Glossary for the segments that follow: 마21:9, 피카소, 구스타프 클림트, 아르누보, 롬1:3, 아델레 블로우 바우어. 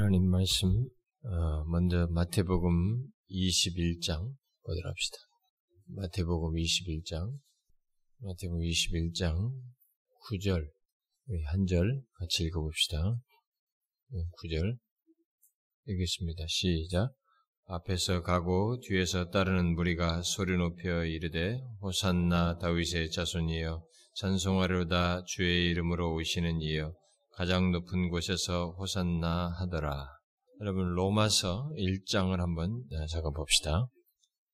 하나님 말씀, 먼저 마태복음 21장 보도록 합시다. 마태복음 21장 9절, 한 절 같이 읽어봅시다. 9절 읽겠습니다. 시작. 앞에서 가고 뒤에서 따르는 무리가 소리 높여 이르되 호산나 다윗의 자손이여 찬송하리로다 주의 이름으로 오시는 이여 가장 높은 곳에서 호산나 하더라. 여러분 로마서 1장을 한번 잠깐 봅시다.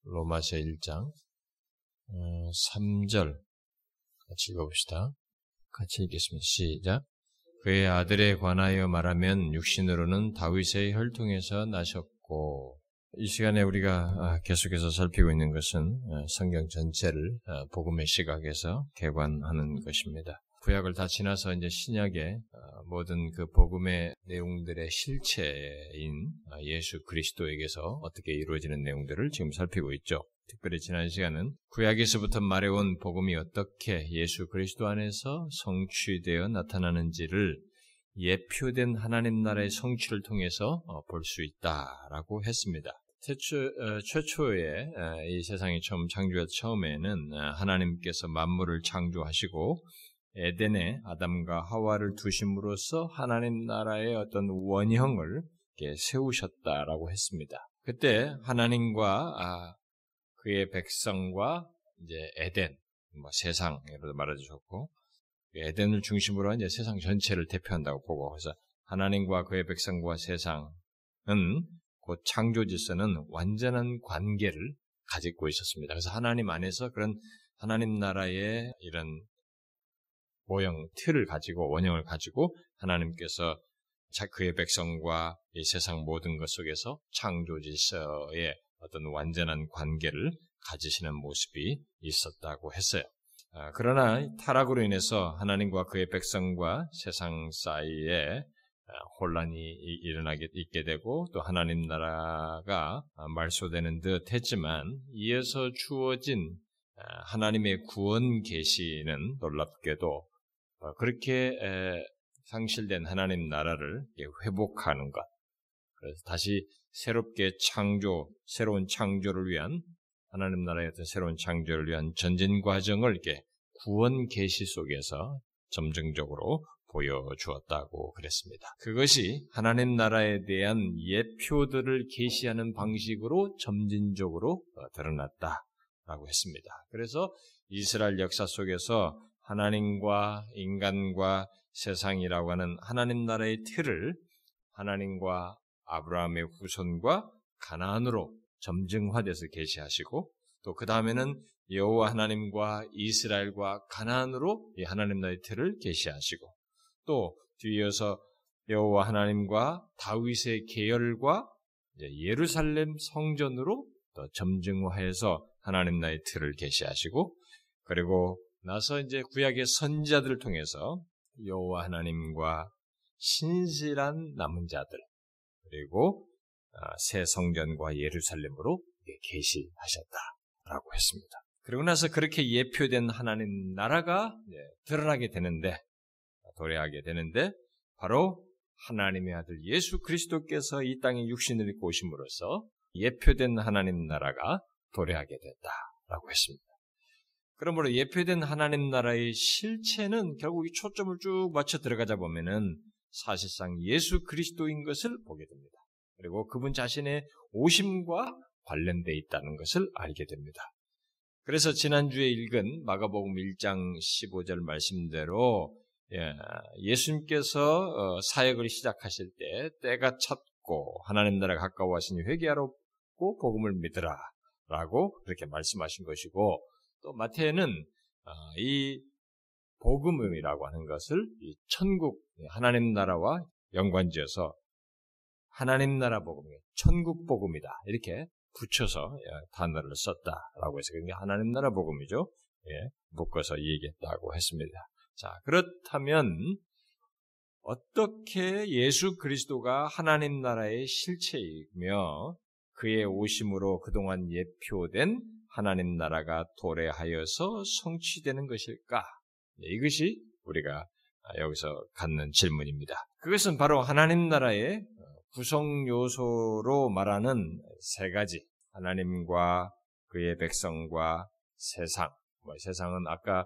로마서 1장 3절 같이 읽어봅시다. 같이 읽겠습니다. 시작. 그의 아들에 관하여 말하면 육신으로는 다윗의 혈통에서 나셨고. 이 시간에 우리가 계속해서 살피고 있는 것은 성경 전체를 복음의 시각에서 개관하는 것입니다. 구약을 다 지나서 이제 신약의 모든 그 복음의 내용들의 실체인 예수 그리스도에게서 어떻게 이루어지는 내용들을 지금 살피고 있죠. 특별히 지난 시간은 구약에서부터 말해온 복음이 어떻게 예수 그리스도 안에서 성취되어 나타나는지를 예표된 하나님 나라의 성취를 통해서 볼 수 있다라고 했습니다. 최초에 이 세상이 처음 창조의 처음에는 하나님께서 만물을 창조하시고 에덴에 아담과 하와를 두심으로써 하나님 나라의 어떤 원형을 이렇게 세우셨다라고 했습니다. 그때 하나님과 그의 백성과 이제 에덴, 세상 이라고 말해주셨고 에덴을 중심으로 이제 세상 전체를 대표한다고 보고 그래서 하나님과 그의 백성과 세상은 곧 창조 질서는 완전한 관계를 가지고 있었습니다. 그래서 하나님 안에서 그런 하나님 나라의 이런 모형 틀을 가지고 원형을 가지고 하나님께서 그의 백성과 이 세상 모든 것 속에서 창조 질서의 어떤 완전한 관계를 가지시는 모습이 있었다고 했어요. 그러나 타락으로 인해서 하나님과 그의 백성과 세상 사이에 혼란이 일어나게 있게 되고 또 하나님 나라가 말소되는 듯 했지만 이어서 주어진 하나님의 구원 계시는 놀랍게도 그렇게 상실된 하나님 나라를 회복하는 것 그래서 다시 새롭게 새로운 창조를 위한 하나님 나라의 어떤 새로운 창조를 위한 전진 과정을 이렇게 구원 계시 속에서 점증적으로 보여주었다고 그랬습니다. 그것이 하나님 나라에 대한 예표들을 계시하는 방식으로 점진적으로 드러났다라고 했습니다. 그래서 이스라엘 역사 속에서 하나님과 인간과 세상이라고 하는 하나님 나라의 틀을 하나님과 아브라함의 후손과 가나안으로 점증화돼서 계시하시고 또 그 다음에는 여호와 하나님과 이스라엘과 가나안으로 이 하나님 나라의 틀을 계시하시고 또 뒤이어서 여호와 하나님과 다윗의 계열과 예루살렘 성전으로 또 점증화해서 하나님 나라의 틀을 계시하시고 그리고 나서 이제 구약의 선지자들을 통해서 여호와 하나님과 신실한 남은 자들 그리고 새 성전과 예루살렘으로 계시하셨다라고 했습니다. 그러고 나서 그렇게 예표된 하나님 나라가 드러나게 되는데 도래하게 되는데 바로 하나님의 아들 예수 그리스도께서 이 땅에 육신을 입고 오심으로써 예표된 하나님 나라가 도래하게 됐다라고 했습니다. 그러므로 예표된 하나님 나라의 실체는 결국 이 초점을 쭉 맞춰 들어가자 보면은 사실상 예수 그리스도인 것을 보게 됩니다. 그리고 그분 자신의 오심과 관련되어 있다는 것을 알게 됩니다. 그래서 지난주에 읽은 마가복음 1장 15절 말씀대로 예수님께서 사역을 시작하실 때 때가 찼고 하나님 나라가 가까워하시니 회개하고 복음을 믿으라 라고 그렇게 말씀하신 것이고 또 마태는 이 복음이라고 하는 것을 이 천국 하나님 나라와 연관지어서 하나님 나라 복음이 천국 복음이다 이렇게 붙여서 단어를 썼다라고 해서 그게 하나님 나라 복음이죠. 묶어서 얘기했다고 했습니다. 자 그렇다면 어떻게 예수 그리스도가 하나님 나라의 실체이며 그의 오심으로 그동안 예표된 하나님 나라가 도래하여서 성취되는 것일까? 이것이 우리가 여기서 갖는 질문입니다. 그것은 바로 하나님 나라의 구성 요소로 말하는 세 가지, 하나님과 그의 백성과 세상. 세상은 아까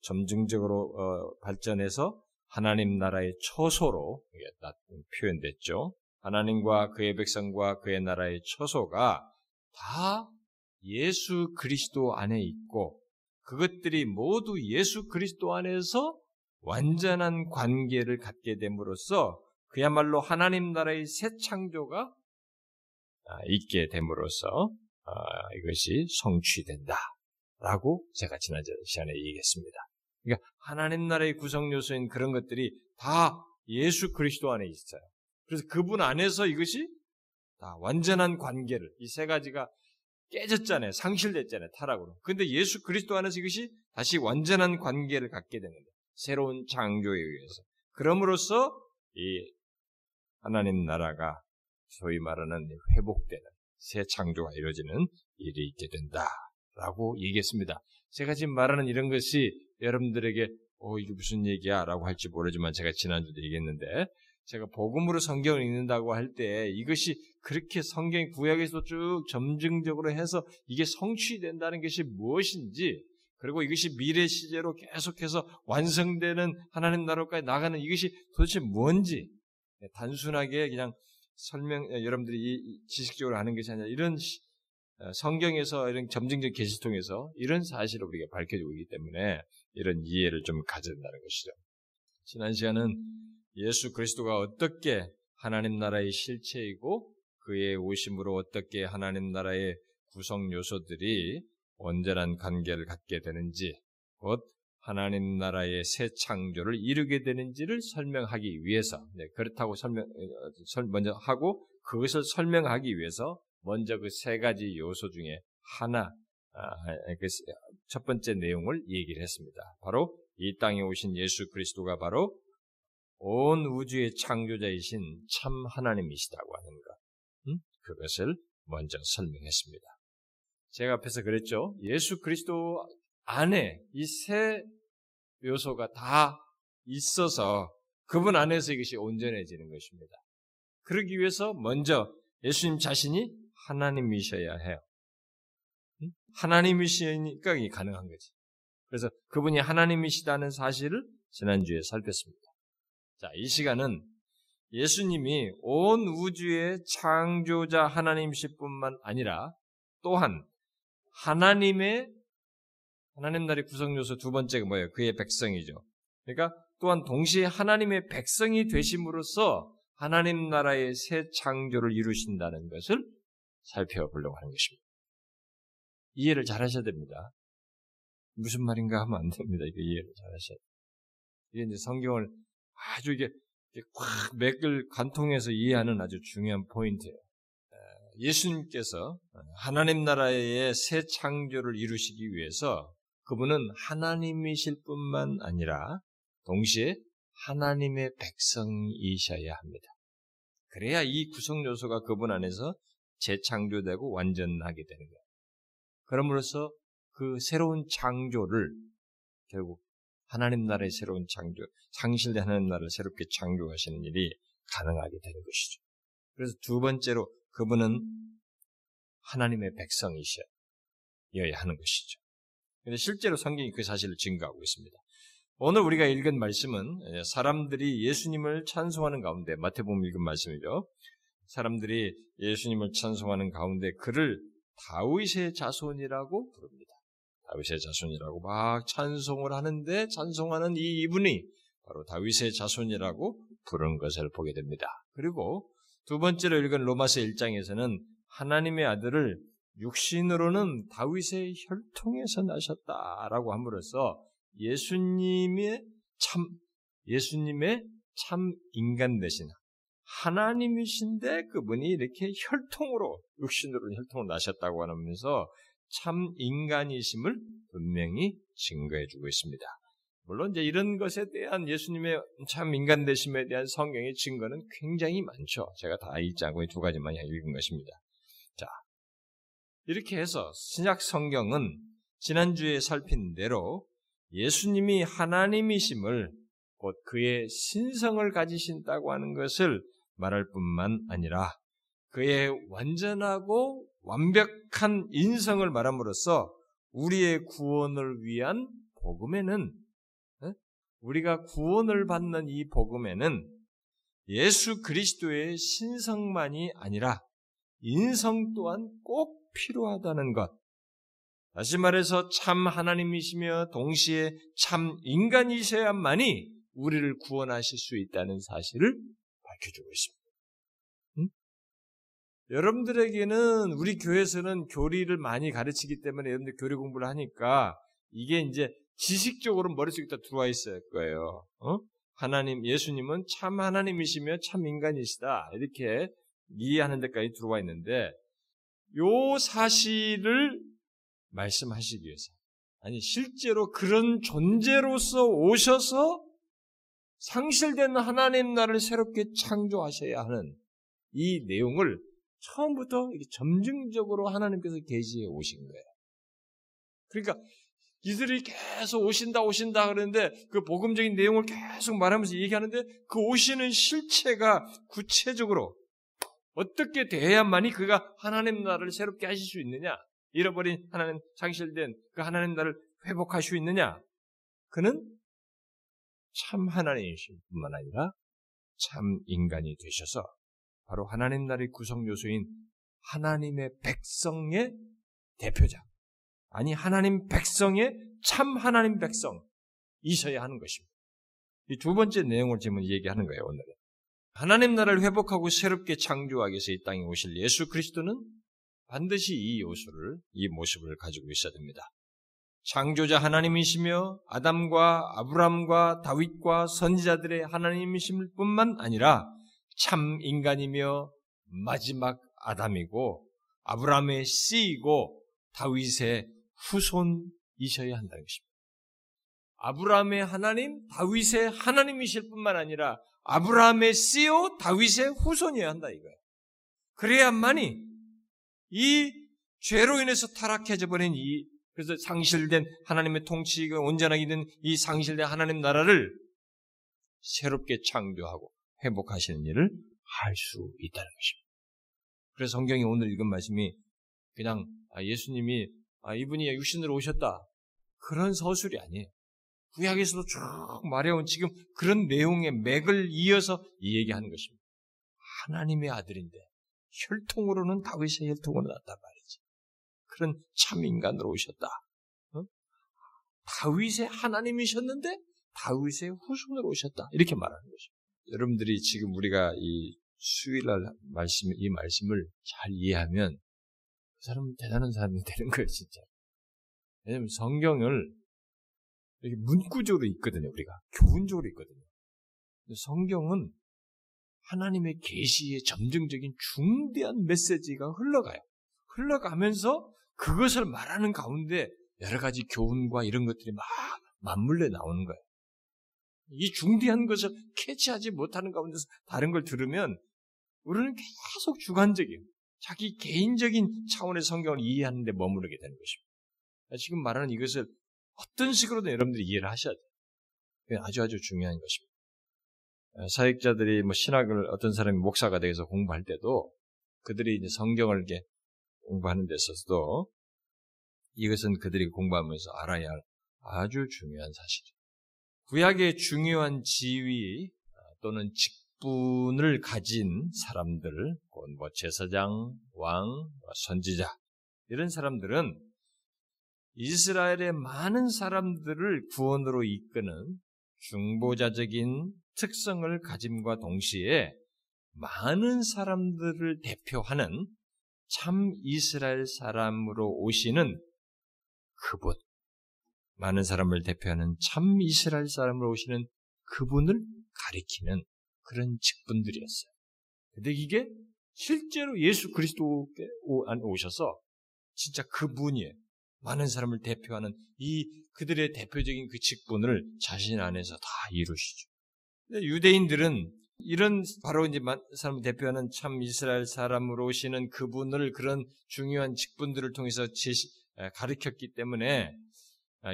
점증적으로 발전해서 하나님 나라의 초소로 표현됐죠. 하나님과 그의 백성과 그의 나라의 초소가 다 예수 그리스도 안에 있고 그것들이 모두 예수 그리스도 안에서 완전한 관계를 갖게 됨으로써 그야말로 하나님 나라의 새 창조가 있게 됨으로써 이것이 성취된다라고 제가 지난 시간에 얘기했습니다. 그러니까 하나님 나라의 구성 요소인 그런 것들이 다 예수 그리스도 안에 있어요. 그래서 그분 안에서 이것이 다 완전한 관계를, 이 세 가지가 깨졌잖아요. 상실됐잖아요. 타락으로. 근데 예수 그리스도 안에서 이것이 다시 완전한 관계를 갖게 되는 거예요. 새로운 창조에 의해서. 그럼으로써 이 하나님 나라가 소위 말하는 회복되는 새 창조가 이루어지는 일이 있게 된다라고 얘기했습니다. 제가 지금 말하는 이런 것이 여러분들에게 이게 무슨 얘기야? 라고 할지 모르지만 제가 지난주도 얘기했는데 제가 복음으로 성경을 읽는다고 할 때 이것이 그렇게 성경 구약에서 쭉 점증적으로 해서 이게 성취된다는 것이 무엇인지 그리고 이것이 미래 시제로 계속해서 완성되는 하나님 나라로까지 나가는 이것이 도대체 뭔지 단순하게 그냥 여러분들이 이 지식적으로 아는 것이 아니라 이런 성경에서 이런 점증적 계시 통해서 이런 사실을 우리가 밝혀주고 있기 때문에 이런 이해를 좀 가져야 된다는 것이죠. 지난 시간은 예수 그리스도가 어떻게 하나님 나라의 실체이고 그의 오심으로 어떻게 하나님 나라의 구성 요소들이 온전한 관계를 갖게 되는지 곧 하나님 나라의 새 창조를 이루게 되는지를 설명하기 위해서 그렇다고 먼저 하고 그것을 설명하기 위해서 먼저 그 세 가지 요소 중에 하나 그 첫 번째 내용을 얘기를 했습니다. 바로 이 땅에 오신 예수 그리스도가 바로 온 우주의 창조자이신 참 하나님이시다고 하는 것, 그것을 먼저 설명했습니다. 제가 앞에서 그랬죠. 예수 그리스도 안에 이 세 요소가 다 있어서 그분 안에서 이것이 온전해지는 것입니다. 그러기 위해서 먼저 예수님 자신이 하나님이셔야 해요. 하나님이시니까 이게 가능한 거지. 그래서 그분이 하나님이시다는 사실을 지난주에 살폈습니다. 자, 이 시간은 예수님이 온 우주의 창조자 하나님이실 뿐만 아니라 또한 하나님 나라의 구성 요소 두 번째가 뭐예요? 그의 백성이죠. 그러니까 또한 동시에 하나님의 백성이 되심으로써 하나님 나라의 새 창조를 이루신다는 것을 살펴보려고 하는 것입니다. 이해를 잘 하셔야 됩니다. 무슨 말인가 하면 안 됩니다. 이거 이해를 잘 하셔야 돼요. 이게 이제 성경을 아주 이게 꽉 맥을 관통해서 이해하는 아주 중요한 포인트예요. 예수님께서 하나님 나라의 새 창조를 이루시기 위해서 그분은 하나님이실 뿐만 아니라 동시에 하나님의 백성이셔야 합니다. 그래야 이 구성 요소가 그분 안에서 재창조되고 완전하게 되는 거예요. 그러므로써 그 새로운 창조를 결국 하나님 나라의 새로운 창조, 상실된 하나님 나라를 새롭게 창조하시는 일이 가능하게 되는 것이죠. 그래서 두 번째로 그분은 하나님의 백성이셔야 하는 것이죠. 그런데 실제로 성경이 그 사실을 증거하고 있습니다. 오늘 우리가 읽은 말씀은 사람들이 예수님을 찬송하는 가운데, 마태복음 읽은 말씀이죠. 사람들이 예수님을 찬송하는 가운데 그를 다윗의 자손이라고 부릅니다. 다윗의 자손이라고 막 찬송을 하는데 찬송하는 이분이 바로 다윗의 자손이라고 부른 것을 보게 됩니다. 그리고 두 번째로 읽은 로마서 1장에서는 하나님의 아들을 육신으로는 다윗의 혈통에서 나셨다라고 함으로써 예수님의 참 인간 되신 하나님이신데 그분이 이렇게 혈통으로 육신으로는 혈통으로 나셨다고 하면서 참 인간이심을 분명히 증거해주고 있습니다. 물론 이제 이런 것에 대한 예수님의 참 인간되심에 대한 성경의 증거는 굉장히 많죠. 제가 다 읽지 않고 이 두 가지만 읽은 것입니다. 자, 이렇게 해서 신약 성경은 지난주에 살핀 대로 예수님이 하나님이심을 곧 그의 신성을 가지신다고 하는 것을 말할 뿐만 아니라 그의 완전하고 완벽한 인성을 말함으로써 우리의 구원을 위한 복음에는, 우리가 구원을 받는 이 복음에는 예수 그리스도의 신성만이 아니라 인성 또한 꼭 필요하다는 것, 다시 말해서 참 하나님이시며 동시에 참 인간이셔야만이 우리를 구원하실 수 있다는 사실을 밝혀주고 있습니다. 여러분들에게는, 우리 교회에서는 교리를 많이 가르치기 때문에 여러분들 교리 공부를 하니까 이게 이제 지식적으로 머릿속에 다 들어와 있을 거예요. 하나님, 예수님은 참 하나님이시며 참 인간이시다, 이렇게 이해하는 데까지 들어와 있는데, 요 사실을 말씀하시기 위해서, 아니 실제로 그런 존재로서 오셔서 상실된 하나님 나라를 새롭게 창조하셔야 하는 이 내용을 처음부터 이렇게 점증적으로 하나님께서 계시해 오신 거예요. 그러니까 이들이 계속 오신다 그러는데, 그 복음적인 내용을 계속 말하면서 얘기하는데, 그 오시는 실체가 구체적으로 어떻게 돼야만이 그가 하나님 나라를 새롭게 하실 수 있느냐, 잃어버린 하나님, 상실된 그 하나님 나라를 회복할 수 있느냐, 그는 참 하나님이신 뿐만 아니라 참 인간이 되셔서 바로 하나님 나라의 구성 요소인 하나님의 백성의 대표자, 아니 하나님 백성의 참 하나님 백성이셔야 하는 것입니다. 이 두 번째 내용을 지금 얘기하는 거예요, 오늘은. 하나님 나라를 회복하고 새롭게 창조하기 위해서 이 땅에 오실 예수 그리스도는 반드시 이 요소를, 이 모습을 가지고 있어야 됩니다. 창조자 하나님이시며 아담과 아브람과 다윗과 선지자들의 하나님이실 뿐만 아니라 참 인간이며 마지막 아담이고 아브람의 씨이고 다윗의 후손이셔야 한다는 것입니다. 아브라함의 하나님, 다윗의 하나님이실 뿐만 아니라 아브라함의 씨요 다윗의 후손이어야 한다 이거예요. 그래야만이 이 죄로 인해서 타락해져 버린 이, 그래서 상실된 하나님의 통치가 온전하게 된 이 상실된 하나님 나라를 새롭게 창조하고 회복하시는 일을 할 수 있다는 것입니다. 그래서 성경이 오늘 읽은 말씀이 그냥 예수님이 이분이 육신으로 오셨다, 그런 서술이 아니에요. 구약에서도 쭉 말해온 지금 그런 내용의 맥을 이어서 이 얘기하는 것입니다. 하나님의 아들인데 혈통으로는 다윗의 혈통으로 났단 말이지, 그런 참 인간으로 오셨다. 다윗의 하나님이셨는데 다윗의 후손으로 오셨다, 이렇게 말하는 것입니다. 여러분들이 지금 우리가 이 수일날 말씀, 이 말씀을 잘 이해하면 그 사람은 대단한 사람이 되는 거예요, 진짜. 왜냐면 성경을 이렇게 문구적으로 읽거든요, 우리가. 교훈적으로 읽거든요. 성경은 하나님의 계시의 점증적인 중대한 메시지가 흘러가요. 흘러가면서 그것을 말하는 가운데 여러 가지 교훈과 이런 것들이 막 맞물려 나오는 거예요. 이 중대한 것을 캐치하지 못하는 가운데서 다른 걸 들으면 우리는 계속 주관적이에요. 자기 개인적인 차원의 성경을 이해하는 데 머무르게 되는 것입니다. 지금 말하는 이것을 어떤 식으로든 여러분들이 이해를 하셔야 돼요. 그게 아주 아주 중요한 것입니다. 사역자들이 뭐 신학을, 어떤 사람이 목사가 돼서 공부할 때도 그들이 이제 성경을 이렇게 공부하는 데 있어서도 이것은 그들이 공부하면서 알아야 할 아주 중요한 사실이에요. 구약의 중요한 지위 또는 직분을 가진 사람들, 뭐 제사장, 왕, 선지자, 이런 사람들은 이스라엘의 많은 사람들을 구원으로 이끄는 중보자적인 특성을 가짐과 동시에 많은 사람들을 대표하는 참 이스라엘 사람으로 오시는 그분, 많은 사람을 대표하는 참 이스라엘 사람으로 오시는 그분을 가리키는 그런 직분들이었어요. 근데 이게 실제로 예수 그리스도께 오셔서 진짜 그분이에요. 많은 사람을 대표하는 이 그들의 대표적인 그 직분을 자신 안에서 다 이루시죠. 근데 유대인들은 이런 바로 이제 사람을 대표하는 참 이스라엘 사람으로 오시는 그분을 그런 중요한 직분들을 통해서 가르쳤기 때문에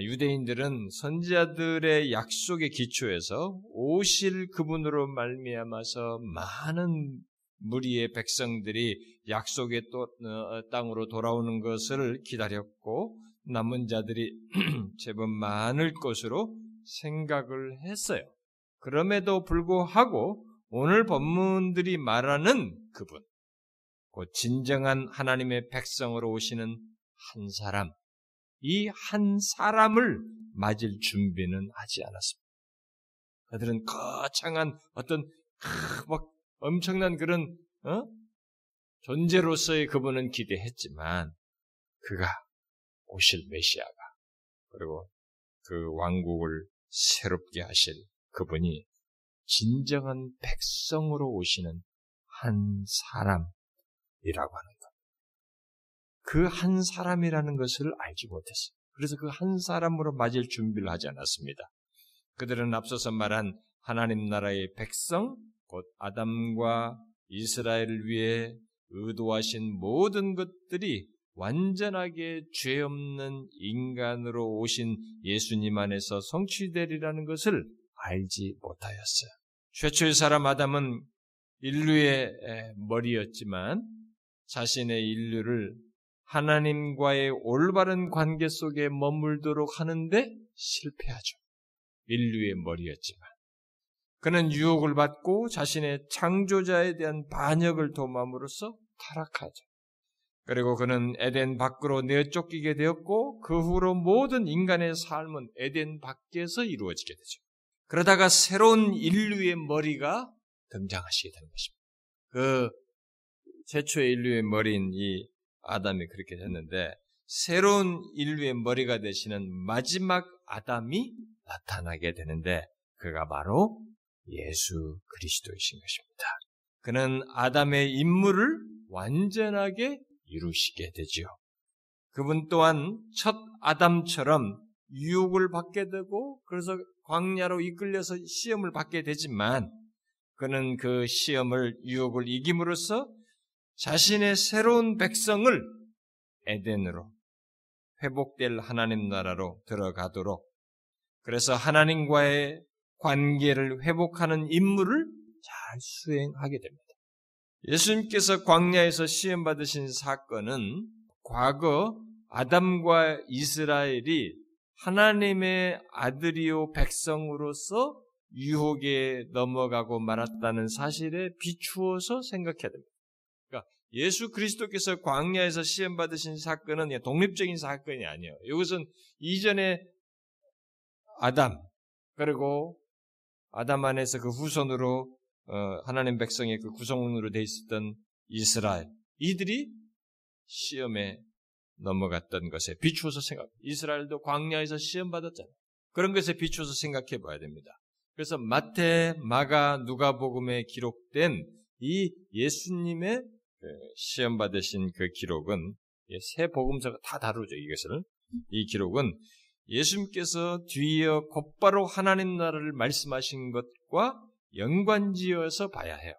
유대인들은 선지자들의 약속에 기초해서 오실 그분으로 말미암아서 많은 무리의 백성들이 약속의 땅으로 돌아오는 것을 기다렸고 남은 자들이 제법 많을 것으로 생각을 했어요. 그럼에도 불구하고 오늘 본문들이 말하는 그분, 곧 진정한 하나님의 백성으로 오시는 한 사람, 이 한 사람을 맞을 준비는 하지 않았습니다. 그들은 거창한 어떤 막 엄청난 그런 존재로서의 그분은 기대했지만 그가 오실 메시아가 그리고 그 왕국을 새롭게 하실 그분이 진정한 백성으로 오시는 한 사람이라고 하는 것. 그 한 사람이라는 것을 알지 못했어요. 그래서 그 한 사람으로 맞을 준비를 하지 않았습니다. 그들은 앞서서 말한 하나님 나라의 백성, 곧 아담과 이스라엘을 위해 의도하신 모든 것들이 완전하게 죄 없는 인간으로 오신 예수님 안에서 성취되리라는 것을 알지 못하였어요. 최초의 사람 아담은 인류의 머리였지만 자신의 인류를 하나님과의 올바른 관계 속에 머물도록 하는데 실패하죠. 인류의 머리였지만 그는 유혹을 받고 자신의 창조자에 대한 반역을 도모함으로써 타락하죠. 그리고 그는 에덴 밖으로 내쫓기게 되었고 그 후로 모든 인간의 삶은 에덴 밖에서 이루어지게 되죠. 그러다가 새로운 인류의 머리가 등장하시게 되는 것입니다. 그 최초의 인류의 머리인 이 아담이 그렇게 됐는데 새로운 인류의 머리가 되시는 마지막 아담이 나타나게 되는데 그가 바로 예수 그리스도이신 것입니다. 그는 아담의 임무를 완전하게 이루시게 되죠. 그분 또한 첫 아담처럼 유혹을 받게 되고 그래서 광야로 이끌려서 시험을 받게 되지만 그는 그 시험을 유혹을 이김으로써 자신의 새로운 백성을 에덴으로 회복될 하나님 나라로 들어가도록 그래서 하나님과의 관계를 회복하는 임무를 잘 수행하게 됩니다. 예수님께서 광야에서 시험받으신 사건은 과거 아담과 이스라엘이 하나님의 아들이요 백성으로서 유혹에 넘어가고 말았다는 사실에 비추어서 생각해야 됩니다. 그러니까 예수 그리스도께서 광야에서 시험받으신 사건은 독립적인 사건이 아니에요. 이것은 이전에 아담 그리고 아담 안에서 그 후손으로 하나님 백성의 그 구성원으로 돼 있었던 이스라엘 이들이 시험에 넘어갔던 것에 비추어서 생각합니다. 이스라엘도 광야에서 시험받았잖아요. 그런 것에 비추어서 생각해 봐야 됩니다. 그래서 마태, 마가, 누가복음에 기록된 이 예수님의 시험받으신 그 기록은 세 복음서가 다 다루죠. 이것을 이 기록은 예수님께서 뒤이어 곧바로 하나님 나라를 말씀하신 것과 연관지어서 봐야 해요.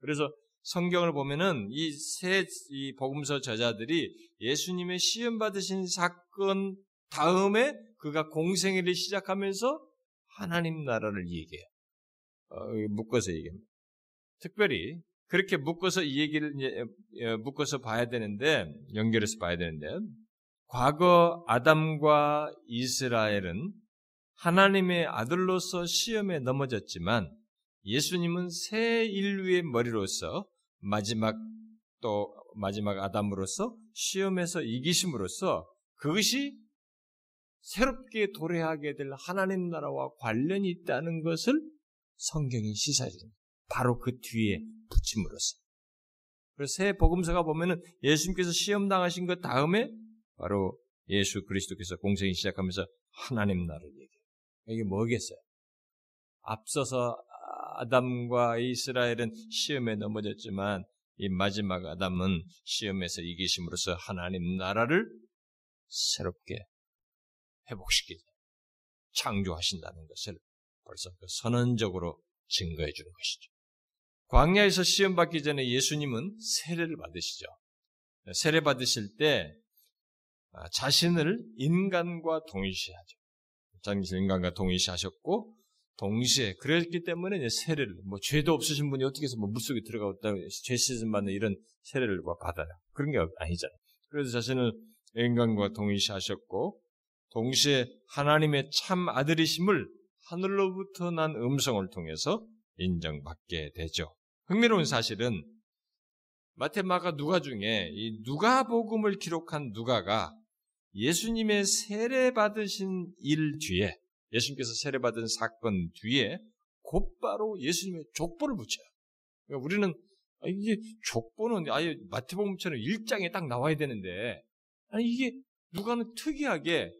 그래서 성경을 보면은 이 복음서 저자들이 예수님의 시험받으신 사건 다음에 그가 공생애를 시작하면서 하나님 나라를 얘기해요. 묶어서 얘기합니다. 특별히 그렇게 묶어서 이 얘기를 묶어서 봐야 되는데 연결해서 봐야 되는데 과거 아담과 이스라엘은 하나님의 아들로서 시험에 넘어졌지만 예수님은 새 인류의 머리로서 마지막 아담으로서 시험에서 이기심으로써 그것이 새롭게 도래하게 될 하나님 나라와 관련이 있다는 것을 성경이 시사해줍니다. 바로 그 뒤에 붙임으로써. 그래서 새 복음서가 보면은 예수님께서 시험당하신 것 다음에 바로 예수 그리스도께서 공생이 시작하면서 하나님 나라를 얘기해요. 이게 뭐겠어요? 앞서서 아담과 이스라엘은 시험에 넘어졌지만 이 마지막 아담은 시험에서 이기심으로써 하나님 나라를 새롭게 회복시키자 창조하신다는 것을 벌써 선언적으로 증거해 주는 것이죠. 광야에서 시험받기 전에 예수님은 세례를 받으시죠. 세례 받으실 때 자신을 인간과 동일시하죠. 장기서 인간과 동일시하셨고, 동시에 그랬기 때문에 이제 세례를, 죄도 없으신 분이 어떻게 해서 물속에 들어갔다 죄 씻음 받는 이런 세례를 받아요. 그런 게 아니잖아요. 그래서 자신을 인간과 동일시하셨고, 동시에 하나님의 참 아들이심을 하늘로부터 난 음성을 통해서 인정받게 되죠. 흥미로운 사실은 마태, 마가, 누가 중에 이 누가복음을 기록한 누가가 예수님의 세례 받으신 일 뒤에, 예수님께서 세례 받은 사건 뒤에 곧바로 예수님의 족보를 붙여요. 그러니까 우리는 이게 족보는 아예 마태복음처럼 1장에 딱 나와야 되는데, 아니 이게 누가는 특이하게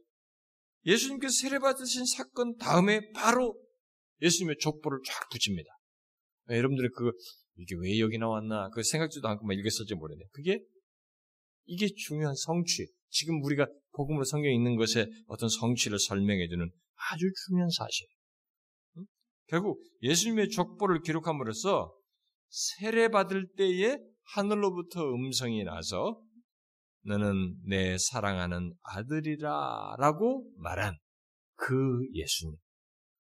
예수님께서 세례 받으신 사건 다음에 바로 예수님의 족보를 쫙 붙입니다. 여러분들이 그 이게 왜 여기 나왔나 그 생각지도 않고 막 읽었을지 모르겠네. 그게 이게 중요한 성취. 지금 우리가 복음으로 성경에 있는 것의 어떤 성취를 설명해주는 아주 중요한 사실. 응? 결국 예수님의 족보를 기록함으로써 세례 받을 때에 하늘로부터 음성이 나서 너는 내 사랑하는 아들이라라고 말한 그 예수님.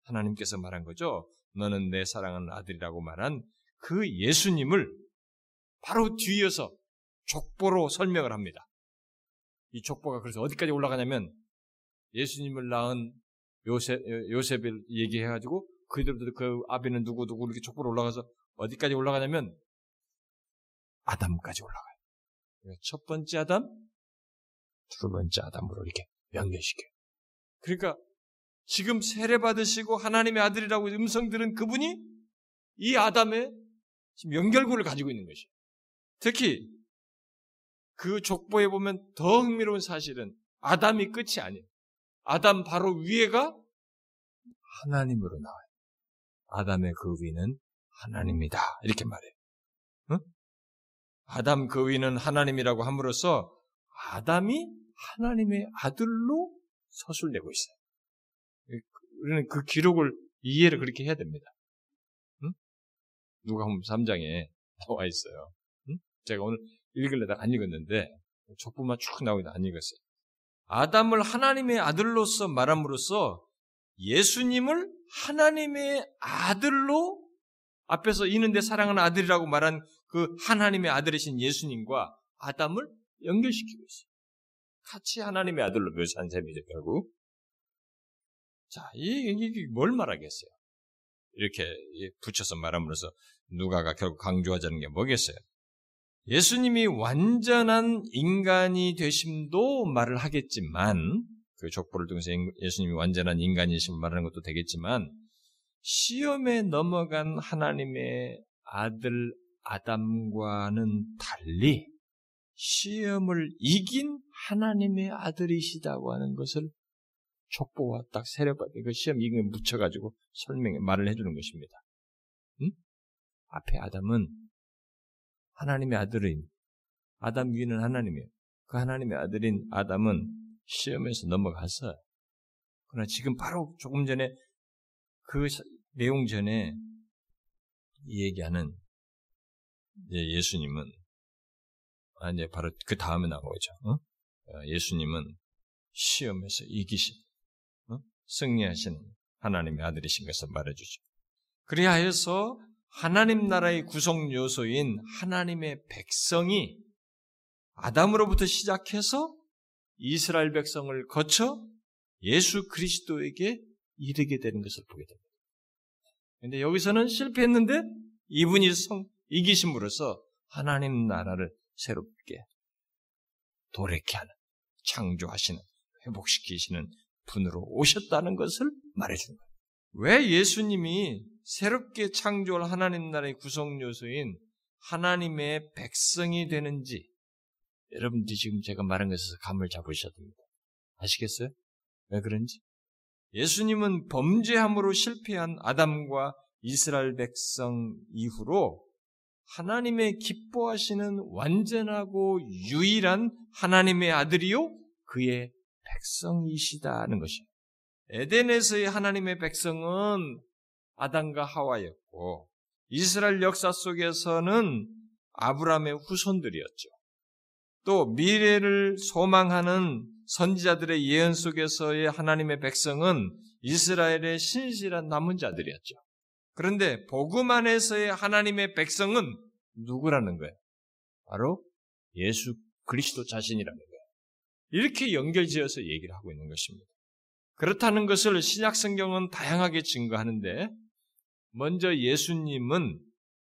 하나님께서 말한 거죠. 너는 내 사랑하는 아들이라고 말한 그 예수님을 바로 뒤이어서 족보로 설명을 합니다. 이 족보가 그래서 어디까지 올라가냐면 예수님을 낳은 요셉을 얘기해가지고 그들도 그 아비는 누구누구 이렇게 족보로 올라가서 어디까지 올라가냐면 아담까지 올라가요. 첫 번째 아담, 두 번째 아담으로 이렇게 연결시켜요. 그러니까 지금 세례받으시고 하나님의 아들이라고 음성 들은 그분이 이 아담의 지금 연결고를 가지고 있는 것이에요. 특히 그 족보에 보면 더 흥미로운 사실은 아담이 끝이 아니에요. 아담 바로 위에가 하나님으로 나와요. 아담의 그 위는 하나님이다. 이렇게 말해요. 응? 아담 그 위는 하나님이라고 함으로써 아담이 하나님의 아들로 서술되고 있어요. 우리는 그 기록을 이해를 그렇게 해야 됩니다. 응? 누가복음 3장에 나와 있어요. 응? 제가 오늘 읽으려다가 안 읽었는데 족보만 쭉 나오니까 안 읽었어요. 아담을 하나님의 아들로서 말함으로써 예수님을 하나님의 아들로 앞에서 이는 내 사랑하는 아들이라고 말한 그 하나님의 아들이신 예수님과 아담을 연결시키고 있어요. 같이 하나님의 아들로 묘사한 셈이죠, 결국. 자, 이게 뭘 말하겠어요? 이렇게 붙여서 말함으로써 누가가 결국 강조하자는 게 뭐겠어요? 예수님이 완전한 인간이 되심도 말을 하겠지만, 그 족보를 통해서 예수님이 완전한 인간이심을 말하는 것도 되겠지만, 시험에 넘어간 하나님의 아들 아담과는 달리 시험을 이긴 하나님의 아들이시다고 하는 것을 족보와 딱 세례받은 그 시험 이거에 묻혀가지고 말을 해주는 것입니다. 응? 앞에 아담은 하나님의 아들인, 아담 위는 하나님이에요. 그 하나님의 아들인 아담은 시험에서 넘어가서, 그러나 지금 바로 조금 전에 그 내용 전에 이 얘기하는 예수님은, 이제 바로 그 다음에 나오죠. 어? 예수님은 시험에서 이기신, 승리하시는 하나님의 아들이신 것을 말해주죠. 그리하여서 하나님 나라의 구성 요소인 하나님의 백성이 아담으로부터 시작해서 이스라엘 백성을 거쳐 예수 그리스도에게 이르게 되는 것을 보게 됩니다. 그런데 여기서는 실패했는데 이분이 이기심으로써 하나님 나라를 새롭게 도래케 하는, 창조하시는, 회복시키시는 분으로 오셨다는 것을 말해주는 거예요. 왜 예수님이 새롭게 창조할 하나님 나라의 구성 요소인 하나님의 백성이 되는지 여러분들이 지금 제가 말한 것에서 감을 잡으셔야 됩니다. 아시겠어요? 왜 그런지? 예수님은 범죄함으로 실패한 아담과 이스라엘 백성 이후로 하나님의 기뻐하시는 완전하고 유일한 하나님의 아들이요 그의 백성이시다는 것이에요. 에덴에서의 하나님의 백성은 아담과 하와였고 이스라엘 역사 속에서는 아브라함의 후손들이었죠. 또 미래를 소망하는 선지자들의 예언 속에서의 하나님의 백성은 이스라엘의 신실한 남은 자들이었죠. 그런데 복음 안에서의 하나님의 백성은 누구라는 거예요? 바로 예수 그리스도 자신이라는 거예요. 이렇게 연결지어서 얘기를 하고 있는 것입니다. 그렇다는 것을 신약 성경은 다양하게 증거하는데 먼저 예수님은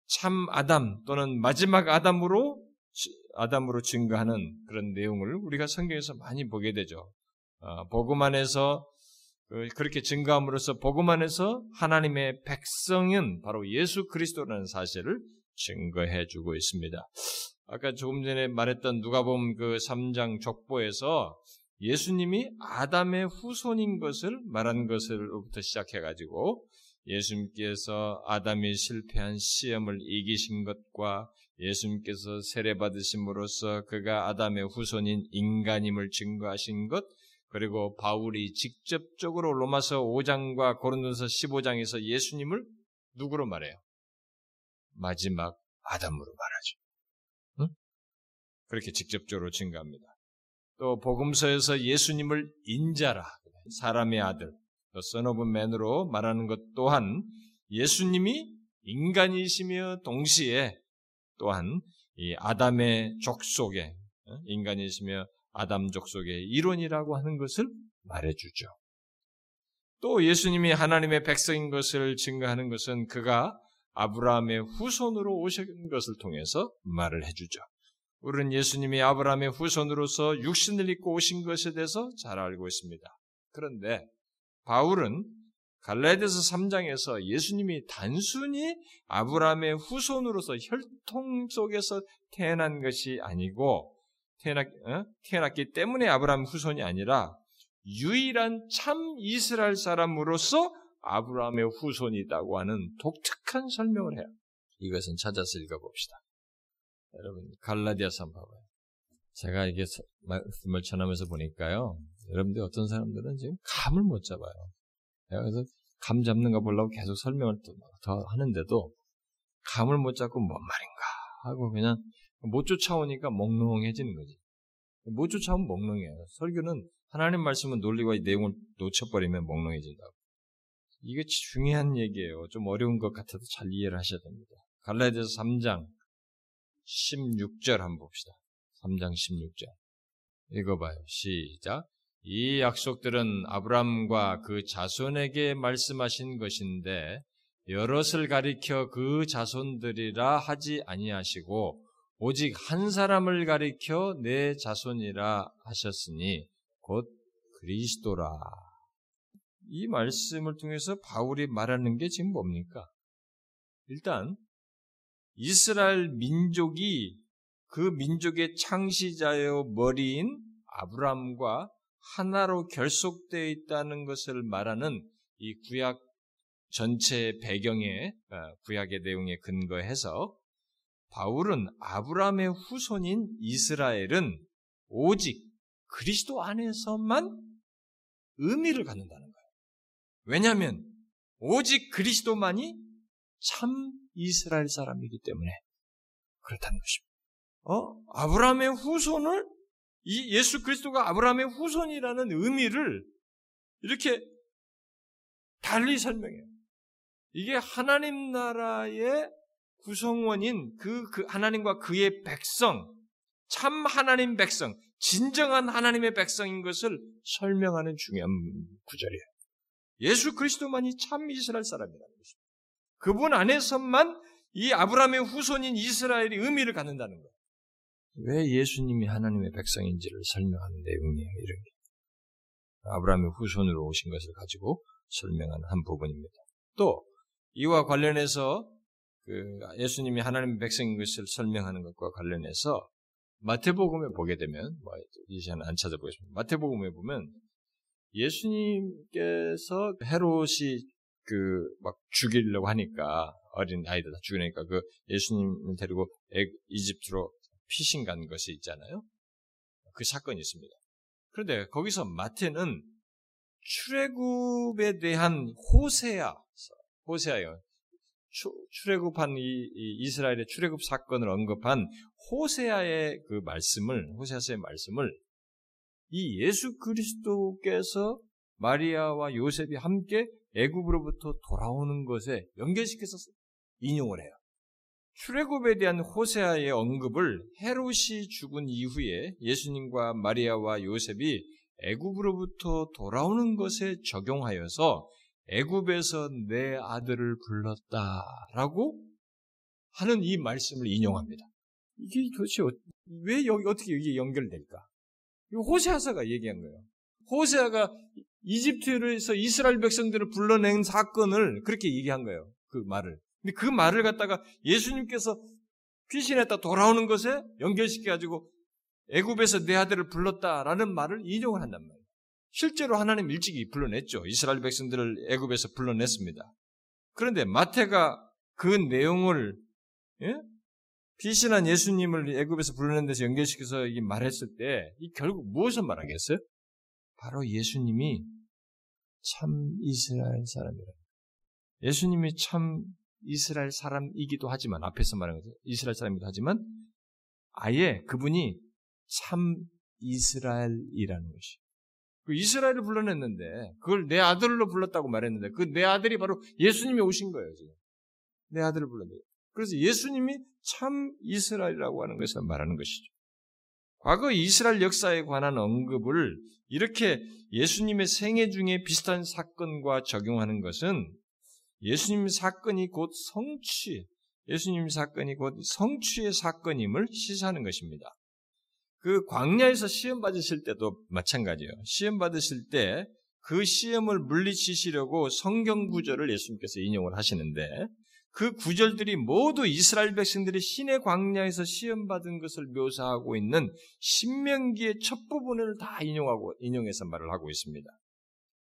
참 아담 또는 마지막 아담으로 증거하는 그런 내용을 우리가 성경에서 많이 보게 되죠. 복음 안에서 그렇게 증거함으로써 복음 안에서 하나님의 백성은 바로 예수 그리스도라는 사실을 증거해 주고 있습니다. 아까 조금 전에 말했던 누가복음 그 3장 족보에서 예수님이 아담의 후손인 것을 말한 것으로부터 시작해가지고 예수님께서 아담이 실패한 시험을 이기신 것과 예수님께서 세례받으심으로써 그가 아담의 후손인 인간임을 증거하신 것, 그리고 바울이 직접적으로 로마서 5장과 고린도서 15장에서 예수님을 누구로 말해요? 마지막 아담으로 말하죠. 응? 그렇게 직접적으로 증거합니다. 또 복음서에서 예수님을 인자라, 사람의 아들, Son of Man으로 말하는 것 또한 예수님이 인간이시며 동시에 또한 이 아담의 족속에, 인간이시며 아담 족속의 일원이라고 하는 것을 말해주죠. 또 예수님이 하나님의 백성인 것을 증거하는 것은 그가 아브라함의 후손으로 오신 것을 통해서 말을 해주죠. 우리는 예수님이 아브라함의 후손으로서 육신을 입고 오신 것에 대해서 잘 알고 있습니다. 그런데 바울은 갈라디아서 3장에서 예수님이 단순히 아브라함의 후손으로서 혈통 속에서 태어난 것이 아니고 태어났기 때문에 아브라함 후손이 아니라 유일한 참 이스라엘 사람으로서 아브라함의 후손이라고 하는 독특한 설명을 해요. 이것은 찾아서 읽어봅시다. 여러분, 갈라디아서 한번 봐봐요. 제가 이게 말씀을 전하면서 보니까요, 여러분들 어떤 사람들은 지금 감을 못 잡아요. 그래서 감 잡는 거 보려고 계속 설명을 더 하는데도 감을 못 잡고 뭔 말인가 하고 그냥 못 쫓아오니까 몽롱해지는 거지. 못 쫓아오면 몽롱해요. 설교는, 하나님 말씀은 논리와 이 내용을 놓쳐버리면 몽롱해진다고. 이게 중요한 얘기예요. 좀 어려운 것 같아도 잘 이해를 하셔야 됩니다. 갈라디아서 3장 16절 한번 봅시다. 3장 16절. 읽어봐요. 시작. 이 약속들은 아브람과 그 자손에게 말씀하신 것인데 여럿을 가리켜 그 자손들이라 하지 아니하시고 오직 한 사람을 가리켜 내 자손이라 하셨으니 곧 그리스도라. 이 말씀을 통해서 바울이 말하는 게 지금 뭡니까? 일단 이스라엘 민족이 그 민족의 창시자여 머리인 아브람과 하나로 결속되어 있다는 것을 말하는 이 구약 전체의 배경에, 구약의 내용에 근거해서 바울은 아브라함의 후손인 이스라엘은 오직 그리스도 안에서만 의미를 갖는다는 거예요. 왜냐하면 오직 그리스도만이 참 이스라엘 사람이기 때문에 그렇다는 것입니다. 아브라함의 후손을, 이 예수 그리스도가 아브라함의 후손이라는 의미를 이렇게 달리 설명해요. 이게 하나님 나라의 구성원인 그 하나님과 그의 백성, 참 하나님 백성, 진정한 하나님의 백성인 것을 설명하는 중요한 구절이에요. 예수 그리스도만이 참 이스라엘 사람이라는 것입니다. 그분 안에서만 이 아브라함의 후손인 이스라엘이 의미를 갖는다는 거예요. 왜 예수님이 하나님의 백성인지를 설명하는 내용이에요. 이런 게 아브라함의 후손으로 오신 것을 가지고 설명하는 한 부분입니다. 또 이와 관련해서 예수님이 하나님의 백성인 것을 설명하는 것과 관련해서 마태복음에 보게 되면, 이제는 안 찾아보겠습니다. 마태복음에 보면 예수님께서 헤롯이 막 죽이려고 하니까, 어린 아이들 다 죽이려니까 그 예수님을 데리고 이집트로 피신 간 것이 있잖아요. 그 사건이 있습니다. 그런데 거기서 마태는 출애굽에 대한 호세아예요. 출애굽한 이스라엘의 출애굽 사건을 언급한 호세아의 말씀을 이 예수 그리스도께서 마리아와 요셉이 함께 애굽으로부터 돌아오는 것에 연결시켜서 인용을 해요. 출애굽에 대한 호세아의 언급을 헤롯이 죽은 이후에 예수님과 마리아와 요셉이 애굽으로부터 돌아오는 것에 적용하여서 애굽에서 내 아들을 불렀다라고 하는 이 말씀을 인용합니다. 이게 도대체 왜 여기 어떻게 이게 연결될까? 이거 호세아서가 얘기한 거예요. 호세아가 이집트에서 이스라엘 백성들을 불러낸 사건을 그렇게 얘기한 거예요. 그 말을. 근데 그 말을 갖다가 예수님께서 피신했다 돌아오는 것에 연결시켜가지고 애굽에서 내 아들을 불렀다라는 말을 인용을 한단 말이에요. 실제로 하나님 일찍이 불러냈죠. 이스라엘 백성들을 애굽에서 불러냈습니다. 그런데 마태가 그 내용을 피신한 예수님을 애굽에서 불러낸 데서 연결시켜서 말했을 때 결국 무엇을 말하겠어요? 바로 예수님이 참 이스라엘 사람이라는 거예요. 예수님이 참 이스라엘 사람이기도 하지만 앞에서 말한 거죠. 이스라엘 사람이기도 하지만 아예 그분이 참 이스라엘이라는 것이. 그 이스라엘을 불러냈는데 그걸 내 아들로 불렀다고 말했는데 그 내 아들이 바로 예수님이 오신 거예요. 지금. 내 아들을 불렀는데. 그래서 예수님이 참 이스라엘이라고 하는 것을 말하는 것이죠. 과거 이스라엘 역사에 관한 언급을 이렇게 예수님의 생애 중에 비슷한 사건과 적용하는 것은 예수님 사건이 곧 성취의 사건임을 시사하는 것입니다. 그 광야에서 시험 받으실 때도 마찬가지예요. 시험 받으실 때 그 시험을 물리치시려고 성경 구절을 예수님께서 인용을 하시는데 그 구절들이 모두 이스라엘 백성들이 신의 광야에서 시험 받은 것을 묘사하고 있는 신명기의 첫 부분을 다 인용해서 말을 하고 있습니다.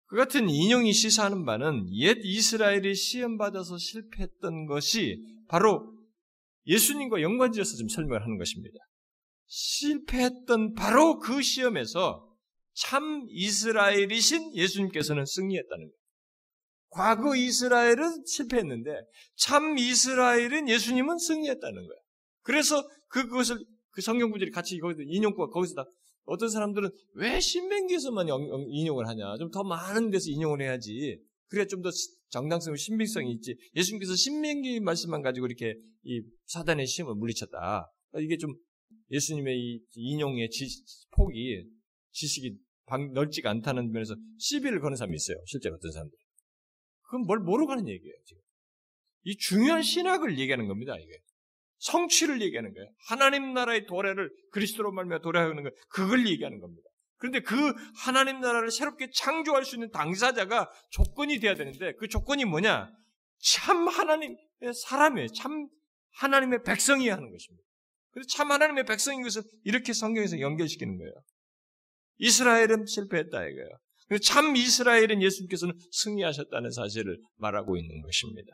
그 같은 인용이 시사하는 바는 옛 이스라엘이 시험받아서 실패했던 것이 바로 예수님과 연관지어서 지금 설명을 하는 것입니다. 실패했던 바로 그 시험에서 참 이스라엘이신 예수님께서는 승리했다는 거예요. 과거 이스라엘은 실패했는데 참 이스라엘은 예수님은 승리했다는 거예요. 그래서 그것을 그 성경 구절이 같이 거기서 인용과 거기서 다 어떤 사람들은 왜 신명기에서만 인용을 하냐. 좀 더 많은 데서 인용을 해야지. 그래야 좀 더 정당성, 신빙성이 있지. 예수님께서 신명기 말씀만 가지고 이렇게 이 사단의 시험을 물리쳤다. 이게 좀 예수님의 이 인용의 폭이 지식이 넓지가 않다는 면에서 시비를 거는 사람이 있어요. 실제 어떤 사람들이. 그건 뭘 모르고 하는 얘기예요. 지금. 이 중요한 신학을 얘기하는 겁니다. 이게. 성취를 얘기하는 거예요. 하나님 나라의 도래를 그리스도로 말미암아 도래하는 거 그걸 얘기하는 겁니다. 그런데 그 하나님 나라를 새롭게 창조할 수 있는 당사자가 조건이 돼야 되는데 그 조건이 뭐냐? 참 하나님의 사람이에요. 참 하나님의 백성이야 하는 것입니다. 그래서 참 하나님의 백성인 것을 이렇게 성경에서 연결시키는 거예요. 이스라엘은 실패했다 이거예요. 참 이스라엘은 예수님께서는 승리하셨다는 사실을 말하고 있는 것입니다.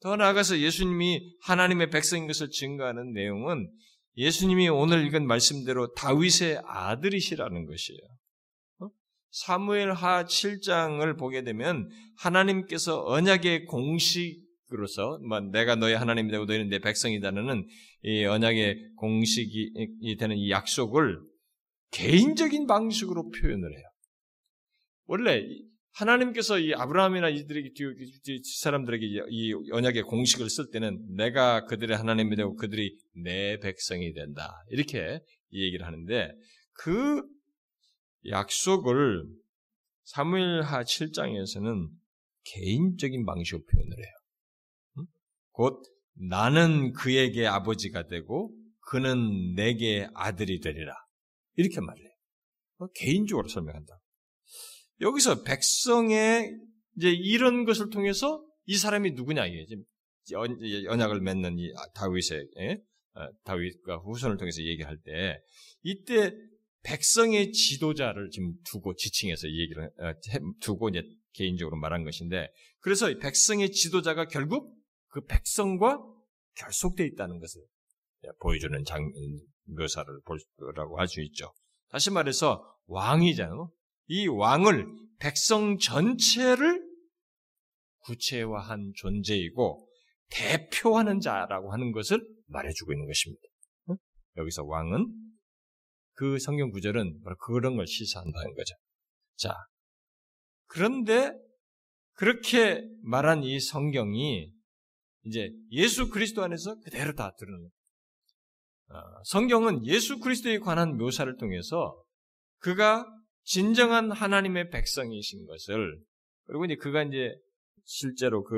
더 나아가서 예수님이 하나님의 백성인 것을 증거하는 내용은 예수님이 오늘 읽은 말씀대로 다윗의 아들이시라는 것이에요. 사무엘 하 7장을 보게 되면 하나님께서 언약의 공식으로서 내가 너의 하나님이 되고 너희는 내 백성이다는 이 언약의 공식이 되는 이 약속을 개인적인 방식으로 표현을 해요. 원래 하나님께서 이 아브라함이나 이들에게 사람들에게 이 언약의 공식을 쓸 때는 내가 그들의 하나님이 되고 그들이 내 백성이 된다. 이렇게 얘기를 하는데 그 약속을 사무엘하 7장에서는 개인적인 방식으로 표현을 해요. 곧 나는 그에게 아버지가 되고 그는 내게 아들이 되리라. 이렇게 말해요. 개인적으로 설명한다. 여기서 백성의 이제 이런 것을 통해서 이 사람이 누구냐 이게 지금 언약을 맺는 이 다윗의 다윗과 후손을 통해서 얘기할 때 이때 백성의 지도자를 지금 두고 지칭해서 얘기를 두고 이제 개인적으로 말한 것인데 그래서 이 백성의 지도자가 결국 그 백성과 결속돼 있다는 것을 보여주는 묘사를 볼 거라고 할 수 있죠. 다시 말해서 왕이잖아요. 이 왕을 백성 전체를 구체화한 존재이고 대표하는 자라고 하는 것을 말해주고 있는 것입니다. 여기서 왕은 그 성경 구절은 그런 걸 시사한다는 거죠. 자, 그런데 그렇게 말한 이 성경이 이제 예수 그리스도 안에서 그대로 다 드러나요. 성경은 예수 그리스도에 관한 묘사를 통해서 그가 진정한 하나님의 백성이신 것을, 그리고 이제 그가 이제 실제로 그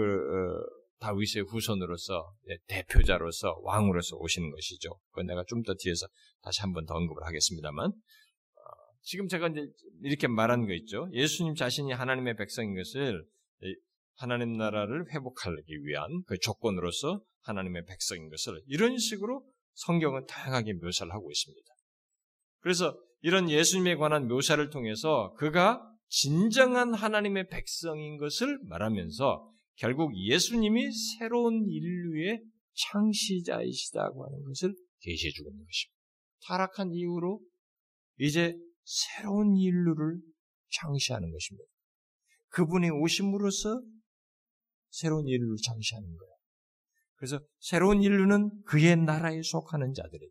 다윗의 후손으로서 대표자로서 왕으로서 오시는 것이죠. 그건 내가 좀 더 뒤에서 다시 한 번 더 언급을 하겠습니다만, 지금 제가 이제 이렇게 말한 거 있죠. 예수님 자신이 하나님의 백성인 것을, 하나님 나라를 회복하기 위한 그 조건으로서 하나님의 백성인 것을, 이런 식으로 성경은 다양하게 묘사를 하고 있습니다. 그래서 이런 예수님에 관한 묘사를 통해서 그가 진정한 하나님의 백성인 것을 말하면서 결국 예수님이 새로운 인류의 창시자이시다고 하는 것을 계시해주고 있는 것입니다. 타락한 이후로 이제 새로운 인류를 창시하는 것입니다. 그분의 오심으로써 새로운 인류를 창시하는 거예요. 그래서 새로운 인류는 그의 나라에 속하는 자들이에요.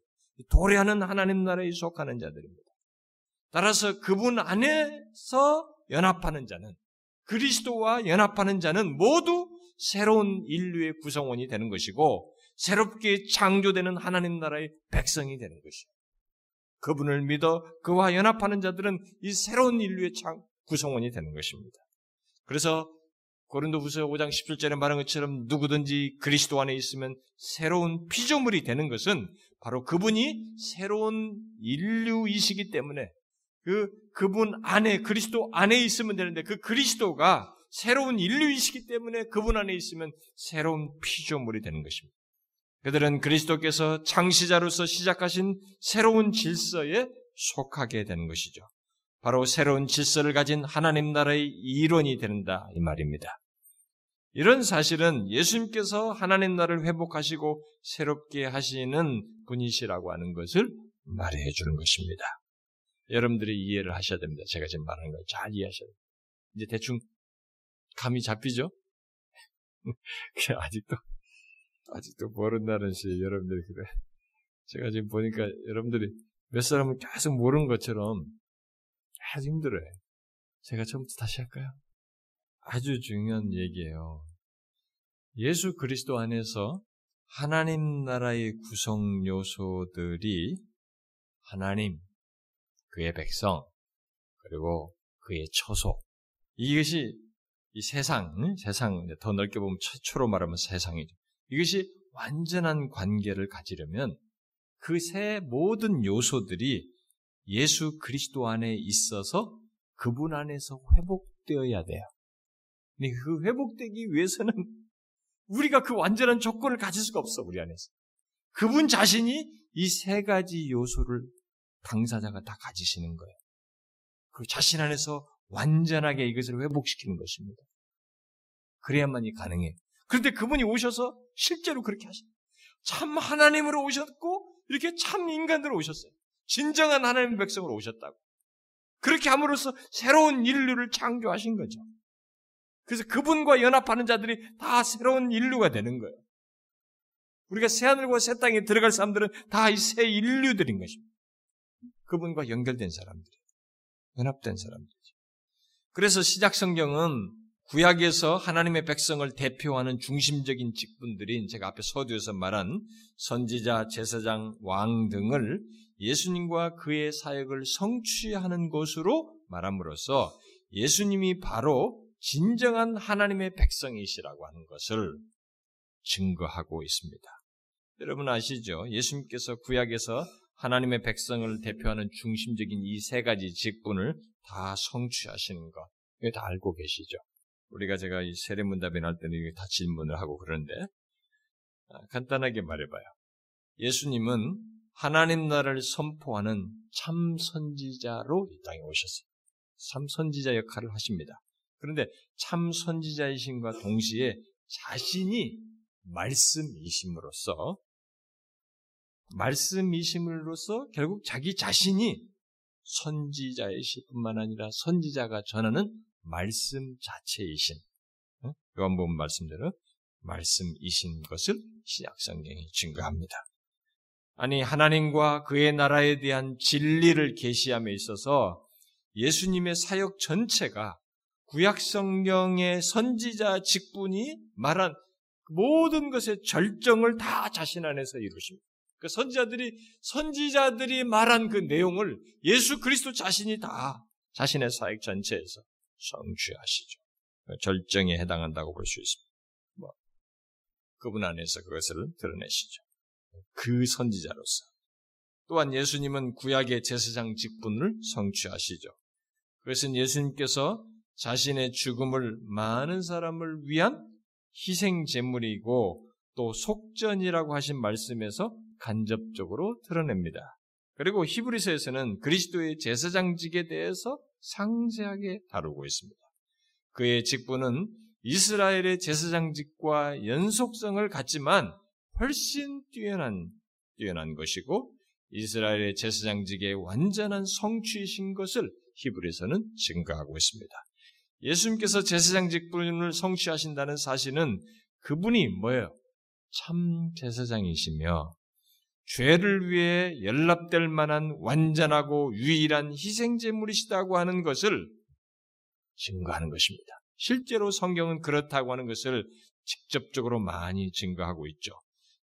도래하는 하나님 나라에 속하는 자들입니다. 따라서 그분 안에서 연합하는 자는, 그리스도와 연합하는 자는 모두 새로운 인류의 구성원이 되는 것이고 새롭게 창조되는 하나님 나라의 백성이 되는 것이죠. 그분을 믿어 그와 연합하는 자들은 이 새로운 인류의 구성원이 되는 것입니다. 그래서 고린도후서 5장 17절에 말한 것처럼 누구든지 그리스도 안에 있으면 새로운 피조물이 되는 것은 바로 그분이 새로운 인류이시기 때문에 그분 안에, 그리스도 안에 있으면 되는데, 그 그리스도가 새로운 인류이시기 때문에 그분 안에 있으면 새로운 피조물이 되는 것입니다. 그들은 그리스도께서 창시자로서 시작하신 새로운 질서에 속하게 되는 것이죠. 바로 새로운 질서를 가진 하나님 나라의 일원이 된다, 이 말입니다. 이런 사실은 예수님께서 하나님 나라를 회복하시고 새롭게 하시는 분이시라고 하는 것을 말해 주는 것입니다. 여러분들이 이해를 하셔야 됩니다. 제가 지금 말하는 걸 잘 이해하셔야 됩니다. 이제 대충 감이 잡히죠? 아직도 모른다는 시 여러분들이 그래. 제가 지금 보니까 여러분들이 몇 사람은 계속 모르는 것처럼 아주 힘들어요. 제가 처음부터 다시 할까요? 아주 중요한 얘기예요. 예수 그리스도 안에서 하나님 나라의 구성 요소들이 하나님, 그의 백성, 그리고 그의 처소, 이것이 이 세상, 더 넓게 보면 최초로 말하면 세상이죠. 이것이 완전한 관계를 가지려면 그 세 모든 요소들이 예수 그리스도 안에 있어서 그분 안에서 회복되어야 돼요. 근데 그 회복되기 위해서는 우리가 그 완전한 조건을 가질 수가 없어, 우리 안에서. 그분 자신이 이 세 가지 요소를 당사자가 다 가지시는 거예요. 그 자신 안에서 완전하게 이것을 회복시키는 것입니다. 그래야만이 가능해요. 그런데 그분이 오셔서 실제로 그렇게 하셨어요. 참 하나님으로 오셨고 이렇게 참 인간으로 오셨어요. 진정한 하나님의 백성으로 오셨다고. 그렇게 함으로써 새로운 인류를 창조하신 거죠. 그래서 그분과 연합하는 자들이 다 새로운 인류가 되는 거예요. 우리가 새하늘과 새 땅에 들어갈 사람들은 다 이 새 인류들인 것입니다. 그분과 연결된 사람들이, 연합된 사람들이죠. 그래서 시작 성경은 구약에서 하나님의 백성을 대표하는 중심적인 직분들인, 제가 앞에 서두에서 말한 선지자, 제사장, 왕 등을 예수님과 그의 사역을 성취하는 것으로 말함으로써 예수님이 바로 진정한 하나님의 백성이시라고 하는 것을 증거하고 있습니다. 여러분 아시죠? 예수님께서 구약에서 하나님의 백성을 대표하는 중심적인 이 세 가지 직분을 다 성취하시는 것, 이거 다 알고 계시죠? 우리가 제가 이 세례문답이나 할 때는 다 질문을 하고 그러는데, 간단하게 말해봐요. 예수님은 하나님 나라를 선포하는 참 선지자로 이 땅에 오셨어요. 참 선지자 역할을 하십니다. 그런데 참 선지자이신과 동시에 자신이 말씀이심으로써 결국 자기 자신이 선지자이실 뿐만 아니라 선지자가 전하는 말씀 자체이신, 요한복음 말씀대로 말씀이신 것을 신약성경이 증거합니다. 아니 하나님과 그의 나라에 대한 진리를 계시함에 있어서 예수님의 사역 전체가 구약 성경의 선지자 직분이 말한 모든 것의 절정을 다 자신 안에서 이루십니다. 그 선지자들이 말한 그 내용을 예수 그리스도 자신이 다 자신의 사역 전체에서 성취하시죠. 절정에 해당한다고 볼 수 있습니다. 그분 안에서 그것을 드러내시죠. 그 선지자로서. 또한 예수님은 구약의 제사장 직분을 성취하시죠. 그것은 예수님께서 자신의 죽음을 많은 사람을 위한 희생 제물이고 또 속전이라고 하신 말씀에서 간접적으로 드러냅니다. 그리고 히브리서에서는 그리스도의 제사장직에 대해서 상세하게 다루고 있습니다. 그의 직분은 이스라엘의 제사장직과 연속성을 갖지만 훨씬 뛰어난 것이고 이스라엘의 제사장직의 완전한 성취이신 것을 히브리서는 증거하고 있습니다. 예수님께서 제사장 직분을 성취하신다는 사실은 그분이 뭐예요? 참 제사장이시며 죄를 위해 연락될 만한 완전하고 유일한 희생제물이시다고 하는 것을 증거하는 것입니다. 실제로 성경은 그렇다고 하는 것을 직접적으로 많이 증거하고 있죠.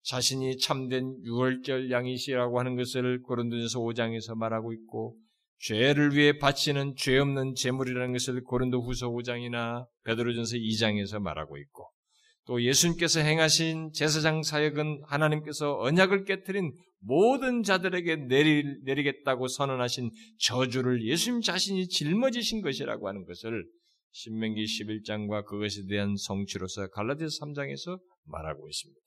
자신이 참된 유월절 양이시라고 하는 것을 고린도전서 5장에서 말하고 있고 죄를 위해 바치는 죄 없는 제물이라는 것을 고린도후서 5장이나 베드로전서 2장에서 말하고 있고 또 예수님께서 행하신 제사장 사역은 하나님께서 언약을 깨뜨린 모든 자들에게 내리겠다고 선언하신 저주를 예수님 자신이 짊어지신 것이라고 하는 것을 신명기 11장과 그것에 대한 성취로서 갈라디아서 3장에서 말하고 있습니다.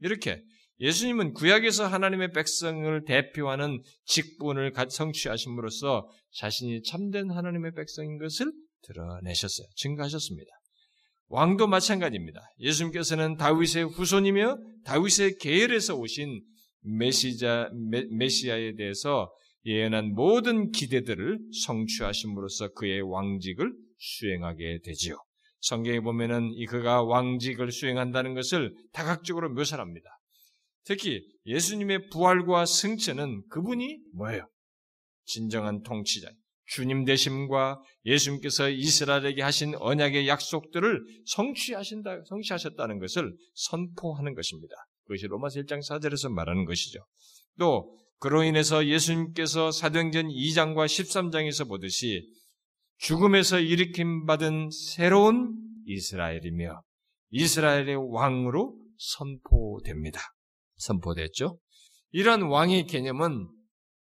이렇게 예수님은 구약에서 하나님의 백성을 대표하는 직분을 성취하심으로써 자신이 참된 하나님의 백성인 것을 드러내셨어요. 증거하셨습니다. 왕도 마찬가지입니다. 예수님께서는 다윗의 후손이며 다윗의 계열에서 오신 메시아에 대해서 예언한 모든 기대들을 성취하심으로써 그의 왕직을 수행하게 되지요. 성경에 보면은 그가 왕직을 수행한다는 것을 다각적으로 묘사합니다. 특히 예수님의 부활과 승천은 그분이 뭐예요? 진정한 통치자, 주님 되심과 예수님께서 이스라엘에게 하신 언약의 약속들을 성취하셨다는 것을 선포하는 것입니다. 그것이 로마서 1장 4절에서 말하는 것이죠. 또 그로 인해서 예수님께서 사도행전 2장과 13장에서 보듯이 죽음에서 일으킴받은 새로운 이스라엘이며 이스라엘의 왕으로 선포됩니다. 선포됐죠? 이러한 왕의 개념은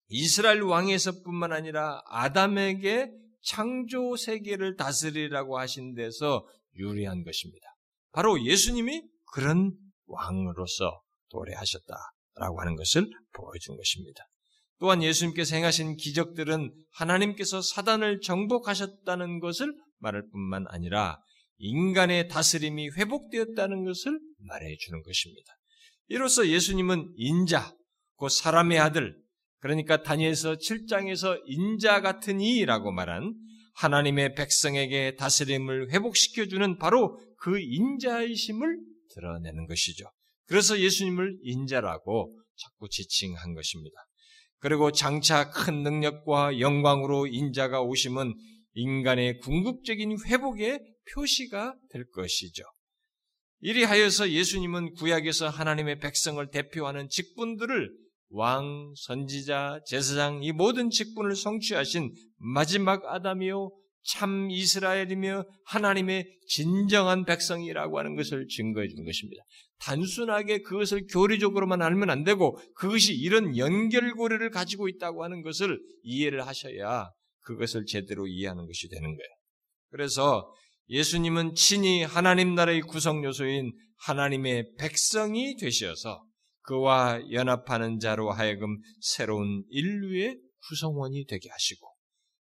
이스라엘 왕에서뿐만 아니라 아담에게 창조 세계를 다스리라고 하신 데서 유리한 것입니다. 바로 예수님이 그런 왕으로서 도래하셨다라고 하는 것을 보여준 것입니다. 또한 예수님께서 행하신 기적들은 하나님께서 사단을 정복하셨다는 것을 말할 뿐만 아니라 인간의 다스림이 회복되었다는 것을 말해주는 것입니다. 이로써 예수님은 인자, 곧 사람의 아들, 그러니까 다니엘서 7장에서 인자 같은 이라고 말한 하나님의 백성에게 다스림을 회복시켜주는 바로 그 인자이심을 드러내는 것이죠. 그래서 예수님을 인자라고 자꾸 지칭한 것입니다. 그리고 장차 큰 능력과 영광으로 인자가 오심은 인간의 궁극적인 회복의 표시가 될 것이죠. 이리하여서 예수님은 구약에서 하나님의 백성을 대표하는 직분들을 왕, 선지자, 제사장 이 모든 직분을 성취하신 마지막 아담이요 참 이스라엘이며 하나님의 진정한 백성이라고 하는 것을 증거해 준 것입니다. 단순하게 그것을 교리적으로만 알면 안 되고 그것이 이런 연결고리를 가지고 있다고 하는 것을 이해를 하셔야 그것을 제대로 이해하는 것이 되는 거예요. 그래서 예수님은 친히 하나님 나라의 구성 요소인 하나님의 백성이 되셔서 그와 연합하는 자로 하여금 새로운 인류의 구성원이 되게 하시고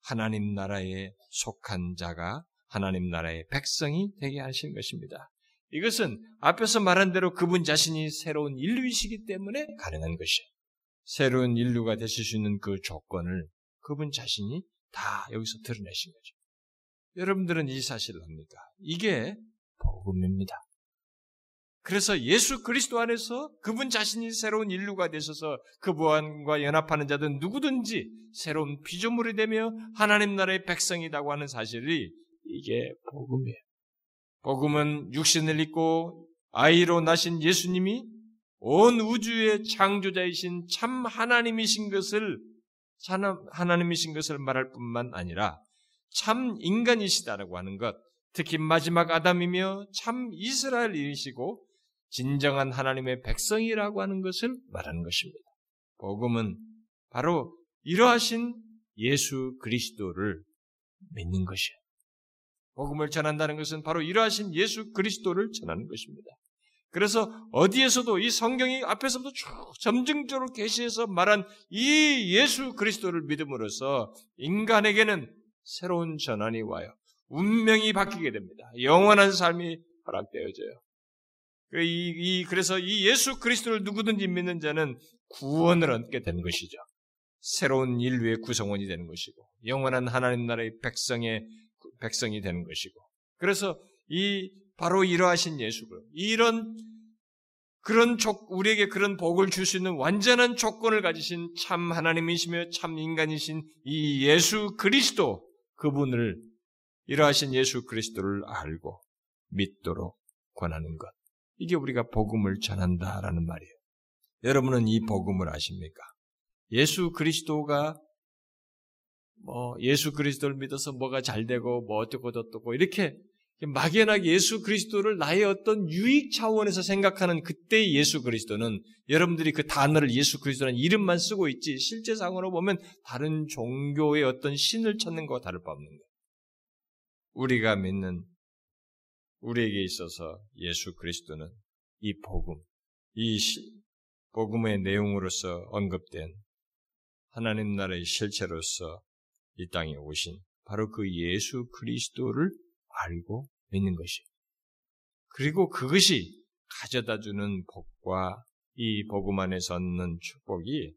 하나님 나라에 속한 자가 하나님 나라의 백성이 되게 하신 것입니다. 이것은 앞에서 말한 대로 그분 자신이 새로운 인류이시기 때문에 가능한 것이에요. 새로운 인류가 되실 수 있는 그 조건을 그분 자신이 다 여기서 드러내신 거죠. 여러분들은 이 사실을 압니까? 이게 복음입니다. 그래서 예수 그리스도 안에서 그분 자신이 새로운 인류가 되셔서 그분과 연합하는 자든 누구든지 새로운 피조물이 되며 하나님 나라의 백성이라고 하는 사실이 이게 복음이에요. 복음은 육신을 입고 아이로 나신 예수님이 온 우주의 창조자이신 참 하나님이신 것을 말할 뿐만 아니라 참 인간이시다라고 하는 것, 특히 마지막 아담이며 참 이스라엘이시고 진정한 하나님의 백성이라고 하는 것을 말하는 것입니다. 복음은 바로 이러하신 예수 그리스도를 믿는 것이에요. 복음을 전한다는 것은 바로 이러하신 예수 그리스도를 전하는 것입니다. 그래서 어디에서도 이 성경이 앞에서부터 쭉 점증적으로 계시해서 말한 이 예수 그리스도를 믿음으로써 인간에게는 새로운 전환이 와요. 운명이 바뀌게 됩니다. 영원한 삶이 허락되어져요. 그래서 이 예수 그리스도를 누구든지 믿는 자는 구원을 얻게 되는 것이죠. 새로운 인류의 구성원이 되는 것이고 영원한 하나님 나라의 백성이 되는 것이고, 그래서 이 바로 이러하신 예수고요. 우리에게 그런 복을 줄 수 있는 완전한 조건을 가지신 참 하나님이시며 참 인간이신 이 예수 그리스도, 그분을 이러하신 예수 그리스도를 알고 믿도록 권하는 것. 이게 우리가 복음을 전한다라는 말이에요. 여러분은 이 복음을 아십니까? 예수 그리스도를 믿어서 뭐가 잘 되고 뭐 어떻고 이렇게 막연하게 예수 그리스도를 나의 어떤 유익 차원에서 생각하는 그때의 예수 그리스도는, 여러분들이 그 단어를 예수 그리스도라는 이름만 쓰고 있지 실제상으로 보면 다른 종교의 어떤 신을 찾는 것과 다를 바 없는 거예요. 우리가 믿는, 우리에게 있어서 예수 그리스도는 이 복음의 내용으로서 언급된 하나님 나라의 실체로서 이 땅에 오신 바로 그 예수 그리스도를 알고 믿는 것이에요. 그리고 그것이 가져다주는 복과 이 복음 안에서 얻는 축복이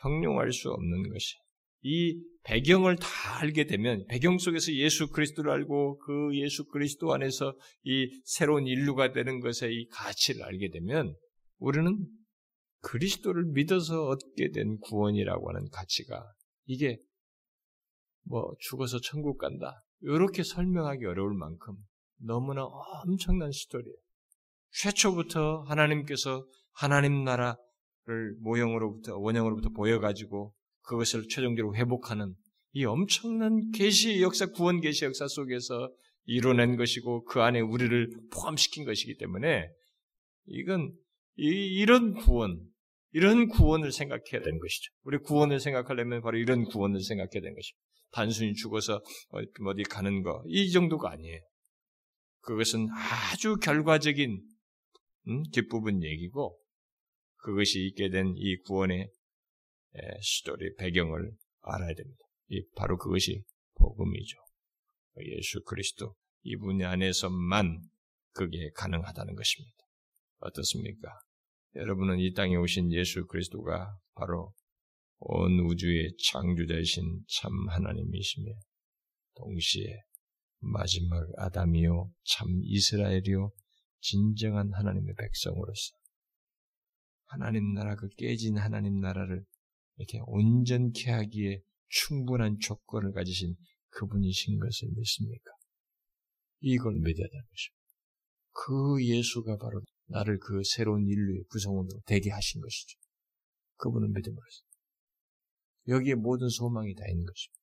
형용할 수 없는 것이에요. 이 배경을 다 알게 되면, 배경 속에서 예수 그리스도를 알고 그 예수 그리스도 안에서 이 새로운 인류가 되는 것의 이 가치를 알게 되면 우리는 그리스도를 믿어서 얻게 된 구원이라고 하는 가치가, 이게 죽어서 천국 간다 이렇게 설명하기 어려울 만큼 너무나 엄청난 스토리예요. 최초부터 하나님께서 하나님 나라를 원형으로부터 보여가지고 그것을 최종적으로 회복하는 이 엄청난 구원 계시의 역사 속에서 이뤄낸 것이고 그 안에 우리를 포함시킨 것이기 때문에 이런 구원을 생각해야 되는 것이죠. 우리 구원을 생각하려면 바로 이런 구원을 생각해야 되는 것이죠. 단순히 죽어서 어디 가는 거, 이 정도가 아니에요. 그것은 아주 결과적인 뒷부분 얘기고, 그것이 있게 된 이 구원의 스토리, 배경을 알아야 됩니다. 바로 그것이 복음이죠. 예수 그리스도, 이분 안에서만 그게 가능하다는 것입니다. 어떻습니까? 여러분은 이 땅에 오신 예수 그리스도가 바로 온 우주의 창조자이신 참 하나님이시며 동시에 마지막 아담이요 참 이스라엘이요 진정한 하나님의 백성으로서 하나님 나라, 그 깨진 하나님 나라를 이렇게 온전케 하기에 충분한 조건을 가지신 그분이신 것을 믿습니까? 이걸 믿어야 되는 것이죠. 그 예수가 바로 나를 그 새로운 인류의 구성원으로 되게 하신 것이죠. 그분을 믿음으로써 여기에 모든 소망이 다 있는 것입니다.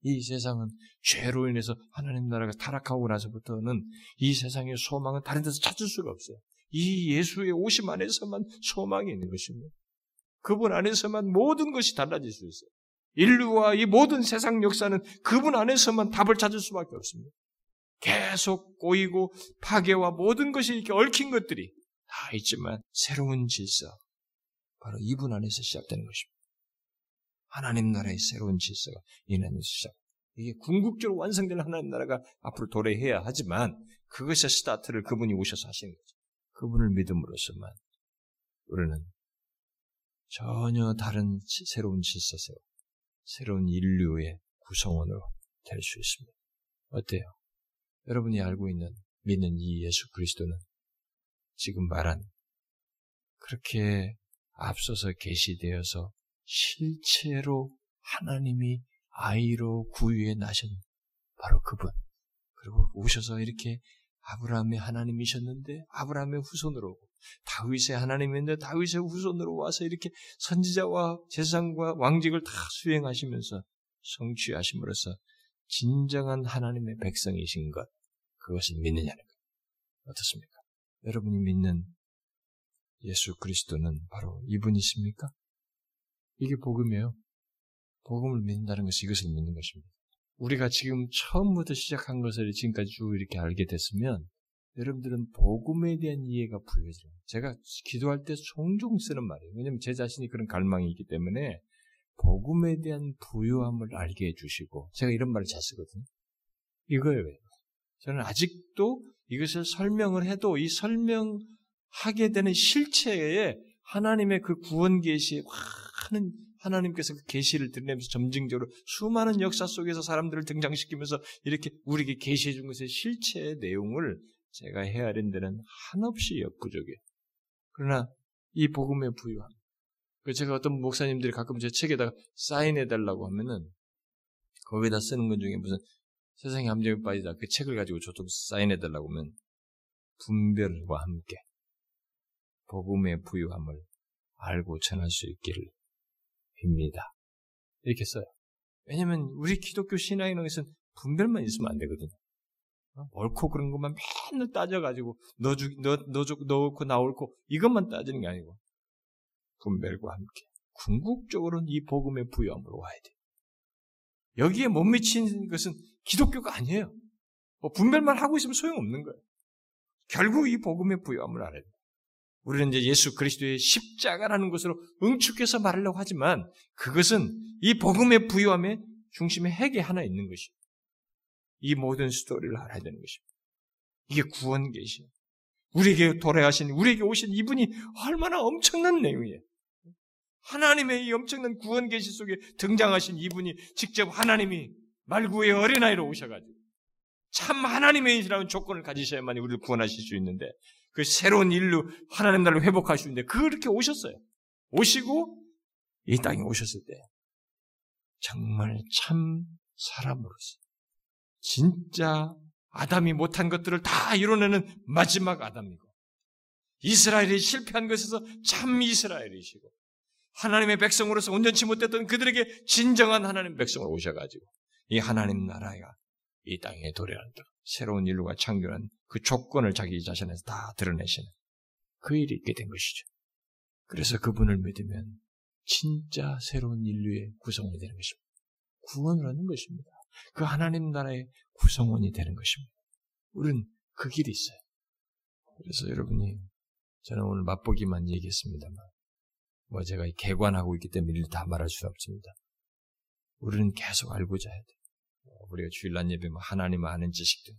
이 세상은 죄로 인해서 하나님 나라가 타락하고 나서부터는 이 세상의 소망은 다른 데서 찾을 수가 없어요. 이 예수의 오심 안에서만 소망이 있는 것입니다. 그분 안에서만 모든 것이 달라질 수 있어요. 인류와 이 모든 세상 역사는 그분 안에서만 답을 찾을 수밖에 없습니다. 계속 꼬이고 파괴와 모든 것이 이렇게 얽힌 것들이 다 있지만 새로운 질서, 바로 이분 안에서 시작되는 것입니다. 하나님 나라의 새로운 질서가 이내는 시작. 이게 궁극적으로 완성될 하나님 나라가 앞으로 도래해야 하지만 그것의 스타트를 그분이 오셔서 하시는 거죠. 그분을 믿음으로써만 우리는 전혀 다른 새로운 질서세요, 새로운 인류의 구성원으로 될 수 있습니다. 어때요? 여러분이 알고 있는, 믿는 이 예수 그리스도는 지금 말한 그렇게 앞서서 계시되어서 실제로 하나님이 아이로 구유해 나신 바로 그분, 그리고 오셔서 이렇게 아브라함의 하나님이셨는데 아브라함의 후손으로 오고 다윗의 하나님인데 다윗의 후손으로 와서 이렇게 선지자와 제사장과 왕직을 다 수행하시면서 성취하심으로써 진정한 하나님의 백성이신 것, 그것을 믿느냐는 것. 어떻습니까? 여러분이 믿는 예수 그리스도는 바로 이분이십니까? 이게 복음이에요. 복음을 믿는다는 것이 이것을 믿는 것입니다. 우리가 지금 처음부터 시작한 것을 지금까지 쭉 이렇게 알게 됐으면 여러분들은 복음에 대한 이해가 부여져요. 제가 기도할 때 종종 쓰는 말이에요. 왜냐하면 제 자신이 그런 갈망이 있기 때문에 복음에 대한 부유함을 알게 해주시고, 제가 이런 말을 잘 쓰거든요. 이거예요. 저는 아직도 이것을 설명을 해도 이 설명하게 되는 실체에 하나님의 그 구원 계시에 많은 하나님께서 그 계시를 드리면서 점증적으로 수많은 역사 속에서 사람들을 등장시키면서 이렇게 우리에게 계시해 준 것의 실체의 내용을 제가 헤아린 데는 한없이 역부족이에요. 그러나 이 복음의 부유함, 제가 어떤 목사님들이 가끔 제 책에다가 사인해달라고 하면은 거기다 쓰는 것 중에 무슨 세상의 함정에 빠지다 그 책을 가지고 저쪽 사인해달라고 하면 분별과 함께 복음의 부유함을 알고 전할 수 있기를 빕니다. 이렇게 써요. 왜냐하면 우리 기독교 신앙에서는 분별만 있으면 안 되거든요. 옳고 그런 것만 맨날 따져가지고 너 옳고 나 옳고 이것만 따지는 게 아니고 분별과 함께 궁극적으로는 이 복음의 부유함으로 와야 돼요. 여기에 못 미친 것은 기독교가 아니에요. 뭐 분별만 하고 있으면 소용없는 거예요. 결국 이 복음의 부유함을 알아야 돼요. 우리는 이제 예수 그리스도의 십자가라는 것으로 응축해서 말하려고 하지만 그것은 이 복음의 부유함의 중심에 핵이 하나 있는 것이에요. 이 모든 스토리를 알아야 되는 것입니다. 이게 구원 계시예요. 우리에게 도래하신, 우리에게 오신 이분이 얼마나 엄청난 내용이에요. 하나님의 이 엄청난 구원 계시 속에 등장하신 이분이 직접 하나님이 말구의 어린아이로 오셔가지고 참 하나님이라는 조건을 가지셔야만 우리를 구원하실 수 있는데 그 새로운 인류, 하나님 나라를 회복할 수 있는데 그렇게 오셨어요. 오시고 이 땅에 오셨을 때 정말 참 사람으로서 진짜 아담이 못한 것들을 다 이뤄내는 마지막 아담이고 이스라엘이 실패한 것에서 참 이스라엘이시고 하나님의 백성으로서 온전치 못했던 그들에게 진정한 하나님 백성으로 오셔가지고 이 하나님 나라가 이 땅에 도래하도록 새로운 인류가 창조한 그 조건을 자기 자신에서 다 드러내시는 그 일이 있게 된 것이죠. 그래서 그분을 믿으면 진짜 새로운 인류의 구성원이 되는 것입니다. 구원을 하는 것입니다. 그 하나님 나라의 구성원이 되는 것입니다. 우린 그 길이 있어요. 그래서 여러분이, 저는 오늘 맛보기만 얘기했습니다만, 뭐 제가 개관하고 있기 때문에 다 말할 수 없습니다. 우리는 계속 알고자 해야 돼요. 우리가 주일날 예배 뭐 하나님 아는 지식도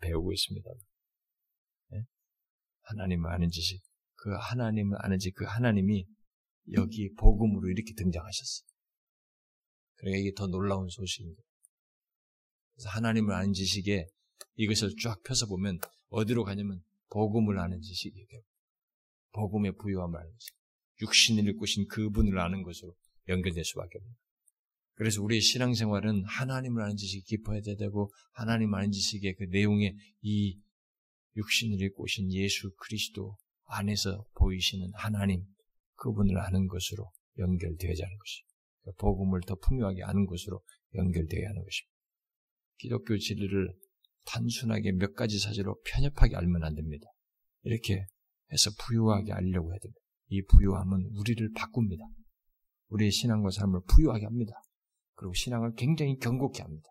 배우고 있습니다. 네? 하나님 아는 지식, 그 하나님 아는 지식, 그 하나님이 여기 복음으로 이렇게 등장하셨어요. 그러니까 이게 더 놀라운 소식입니다. 그래서 하나님을 아는 지식에 이것을 쫙 펴서 보면 어디로 가냐면 복음을 아는 지식이에요. 복음의 부유함을 아는 지식. 육신을 일구신 그분을 아는 것으로 연결될 수밖에 없는 거예요. 그래서 우리의 신앙생활은 하나님을 아는 지식이 깊어야 되고 하나님 아는 지식의 그 내용에 이 육신을 일구신 예수 그리스도 안에서 보이시는 하나님 그분을 아는 것으로 연결되어야 하는 것이죠. 그러니까 복음을 더 풍요하게 아는 것으로 연결되어야 하는 것입니다. 기독교 진리를 단순하게 몇 가지 사실로 편협하게 알면 안 됩니다. 이렇게 해서 부유하게 알려고 해야 됩니다. 이 부유함은 우리를 바꿉니다. 우리의 신앙과 삶을 부유하게 합니다. 그리고 신앙을 굉장히 견고케 합니다.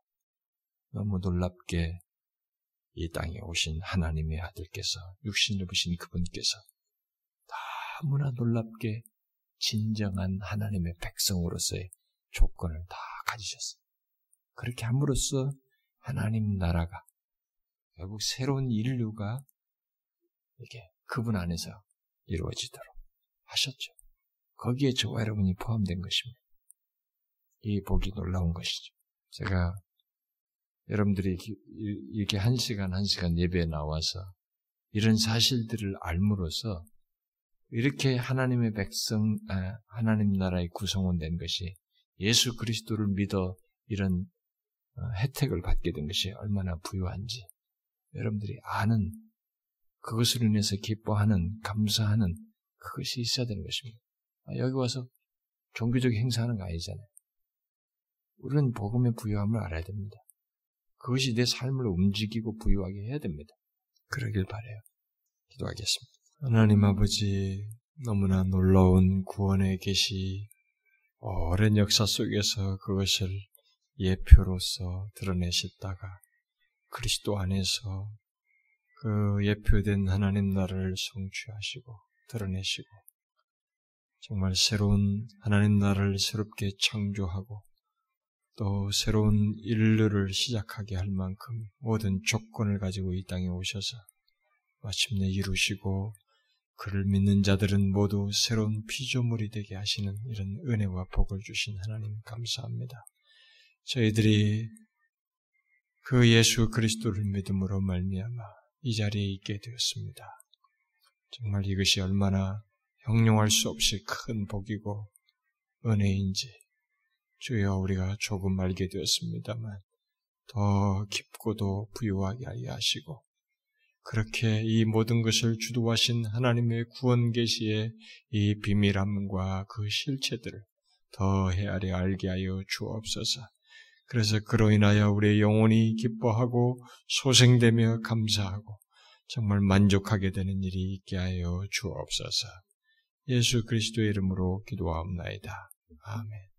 너무 놀랍게 이 땅에 오신 하나님의 아들께서, 육신을 입으신 그분께서 너무나 놀랍게 진정한 하나님의 백성으로서의 조건을 다 가지셨습니다. 그렇게 함으로써 하나님 나라가 결국 새로운 인류가 이게 그분 안에서 이루어지도록 하셨죠. 거기에 저와 여러분이 포함된 것입니다. 이 복이 놀라운 것이죠. 제가 여러분들이 이렇게 한 시간 예배에 나와서 이런 사실들을 알므로써 이렇게 하나님의 백성, 하나님 나라의 구성원 된 것이 예수 그리스도를 믿어 이런 혜택을 받게 된 것이 얼마나 부유한지 여러분들이 아는, 그것을 인해서 기뻐하는, 감사하는 그것이 있어야 되는 것입니다. 여기 와서 종교적 행사하는 거 아니잖아요. 우리는 복음의 부유함을 알아야 됩니다. 그것이 내 삶을 움직이고 부유하게 해야 됩니다. 그러길 바라요. 기도하겠습니다. 하나님 아버지, 너무나 놀라운 구원의 계시, 오랜 역사 속에서 그것을 예표로서 드러내셨다가 그리스도 안에서 그 예표된 하나님 나라를 성취하시고 드러내시고 정말 새로운 하나님 나라를 새롭게 창조하고 또 새로운 인류를 시작하게 할 만큼 모든 조건을 가지고 이 땅에 오셔서 마침내 이루시고 그를 믿는 자들은 모두 새로운 피조물이 되게 하시는 이런 은혜와 복을 주신 하나님 감사합니다. 저희들이 그 예수 그리스도를 믿음으로 말미암아 이 자리에 있게 되었습니다. 정말 이것이 얼마나 형용할 수 없이 큰 복이고 은혜인지 주여 우리가 조금 알게 되었습니다만 더 깊고도 부유하게 알게 하시고 그렇게 이 모든 것을 주도하신 하나님의 구원 계시의 이 비밀함과 그 실체들을 더 헤아려 알게 하여 주옵소서. 그래서 그로 인하여 우리의 영혼이 기뻐하고 소생되며 감사하고 정말 만족하게 되는 일이 있게 하여 주옵소서. 예수 그리스도의 이름으로 기도하옵나이다. 아멘.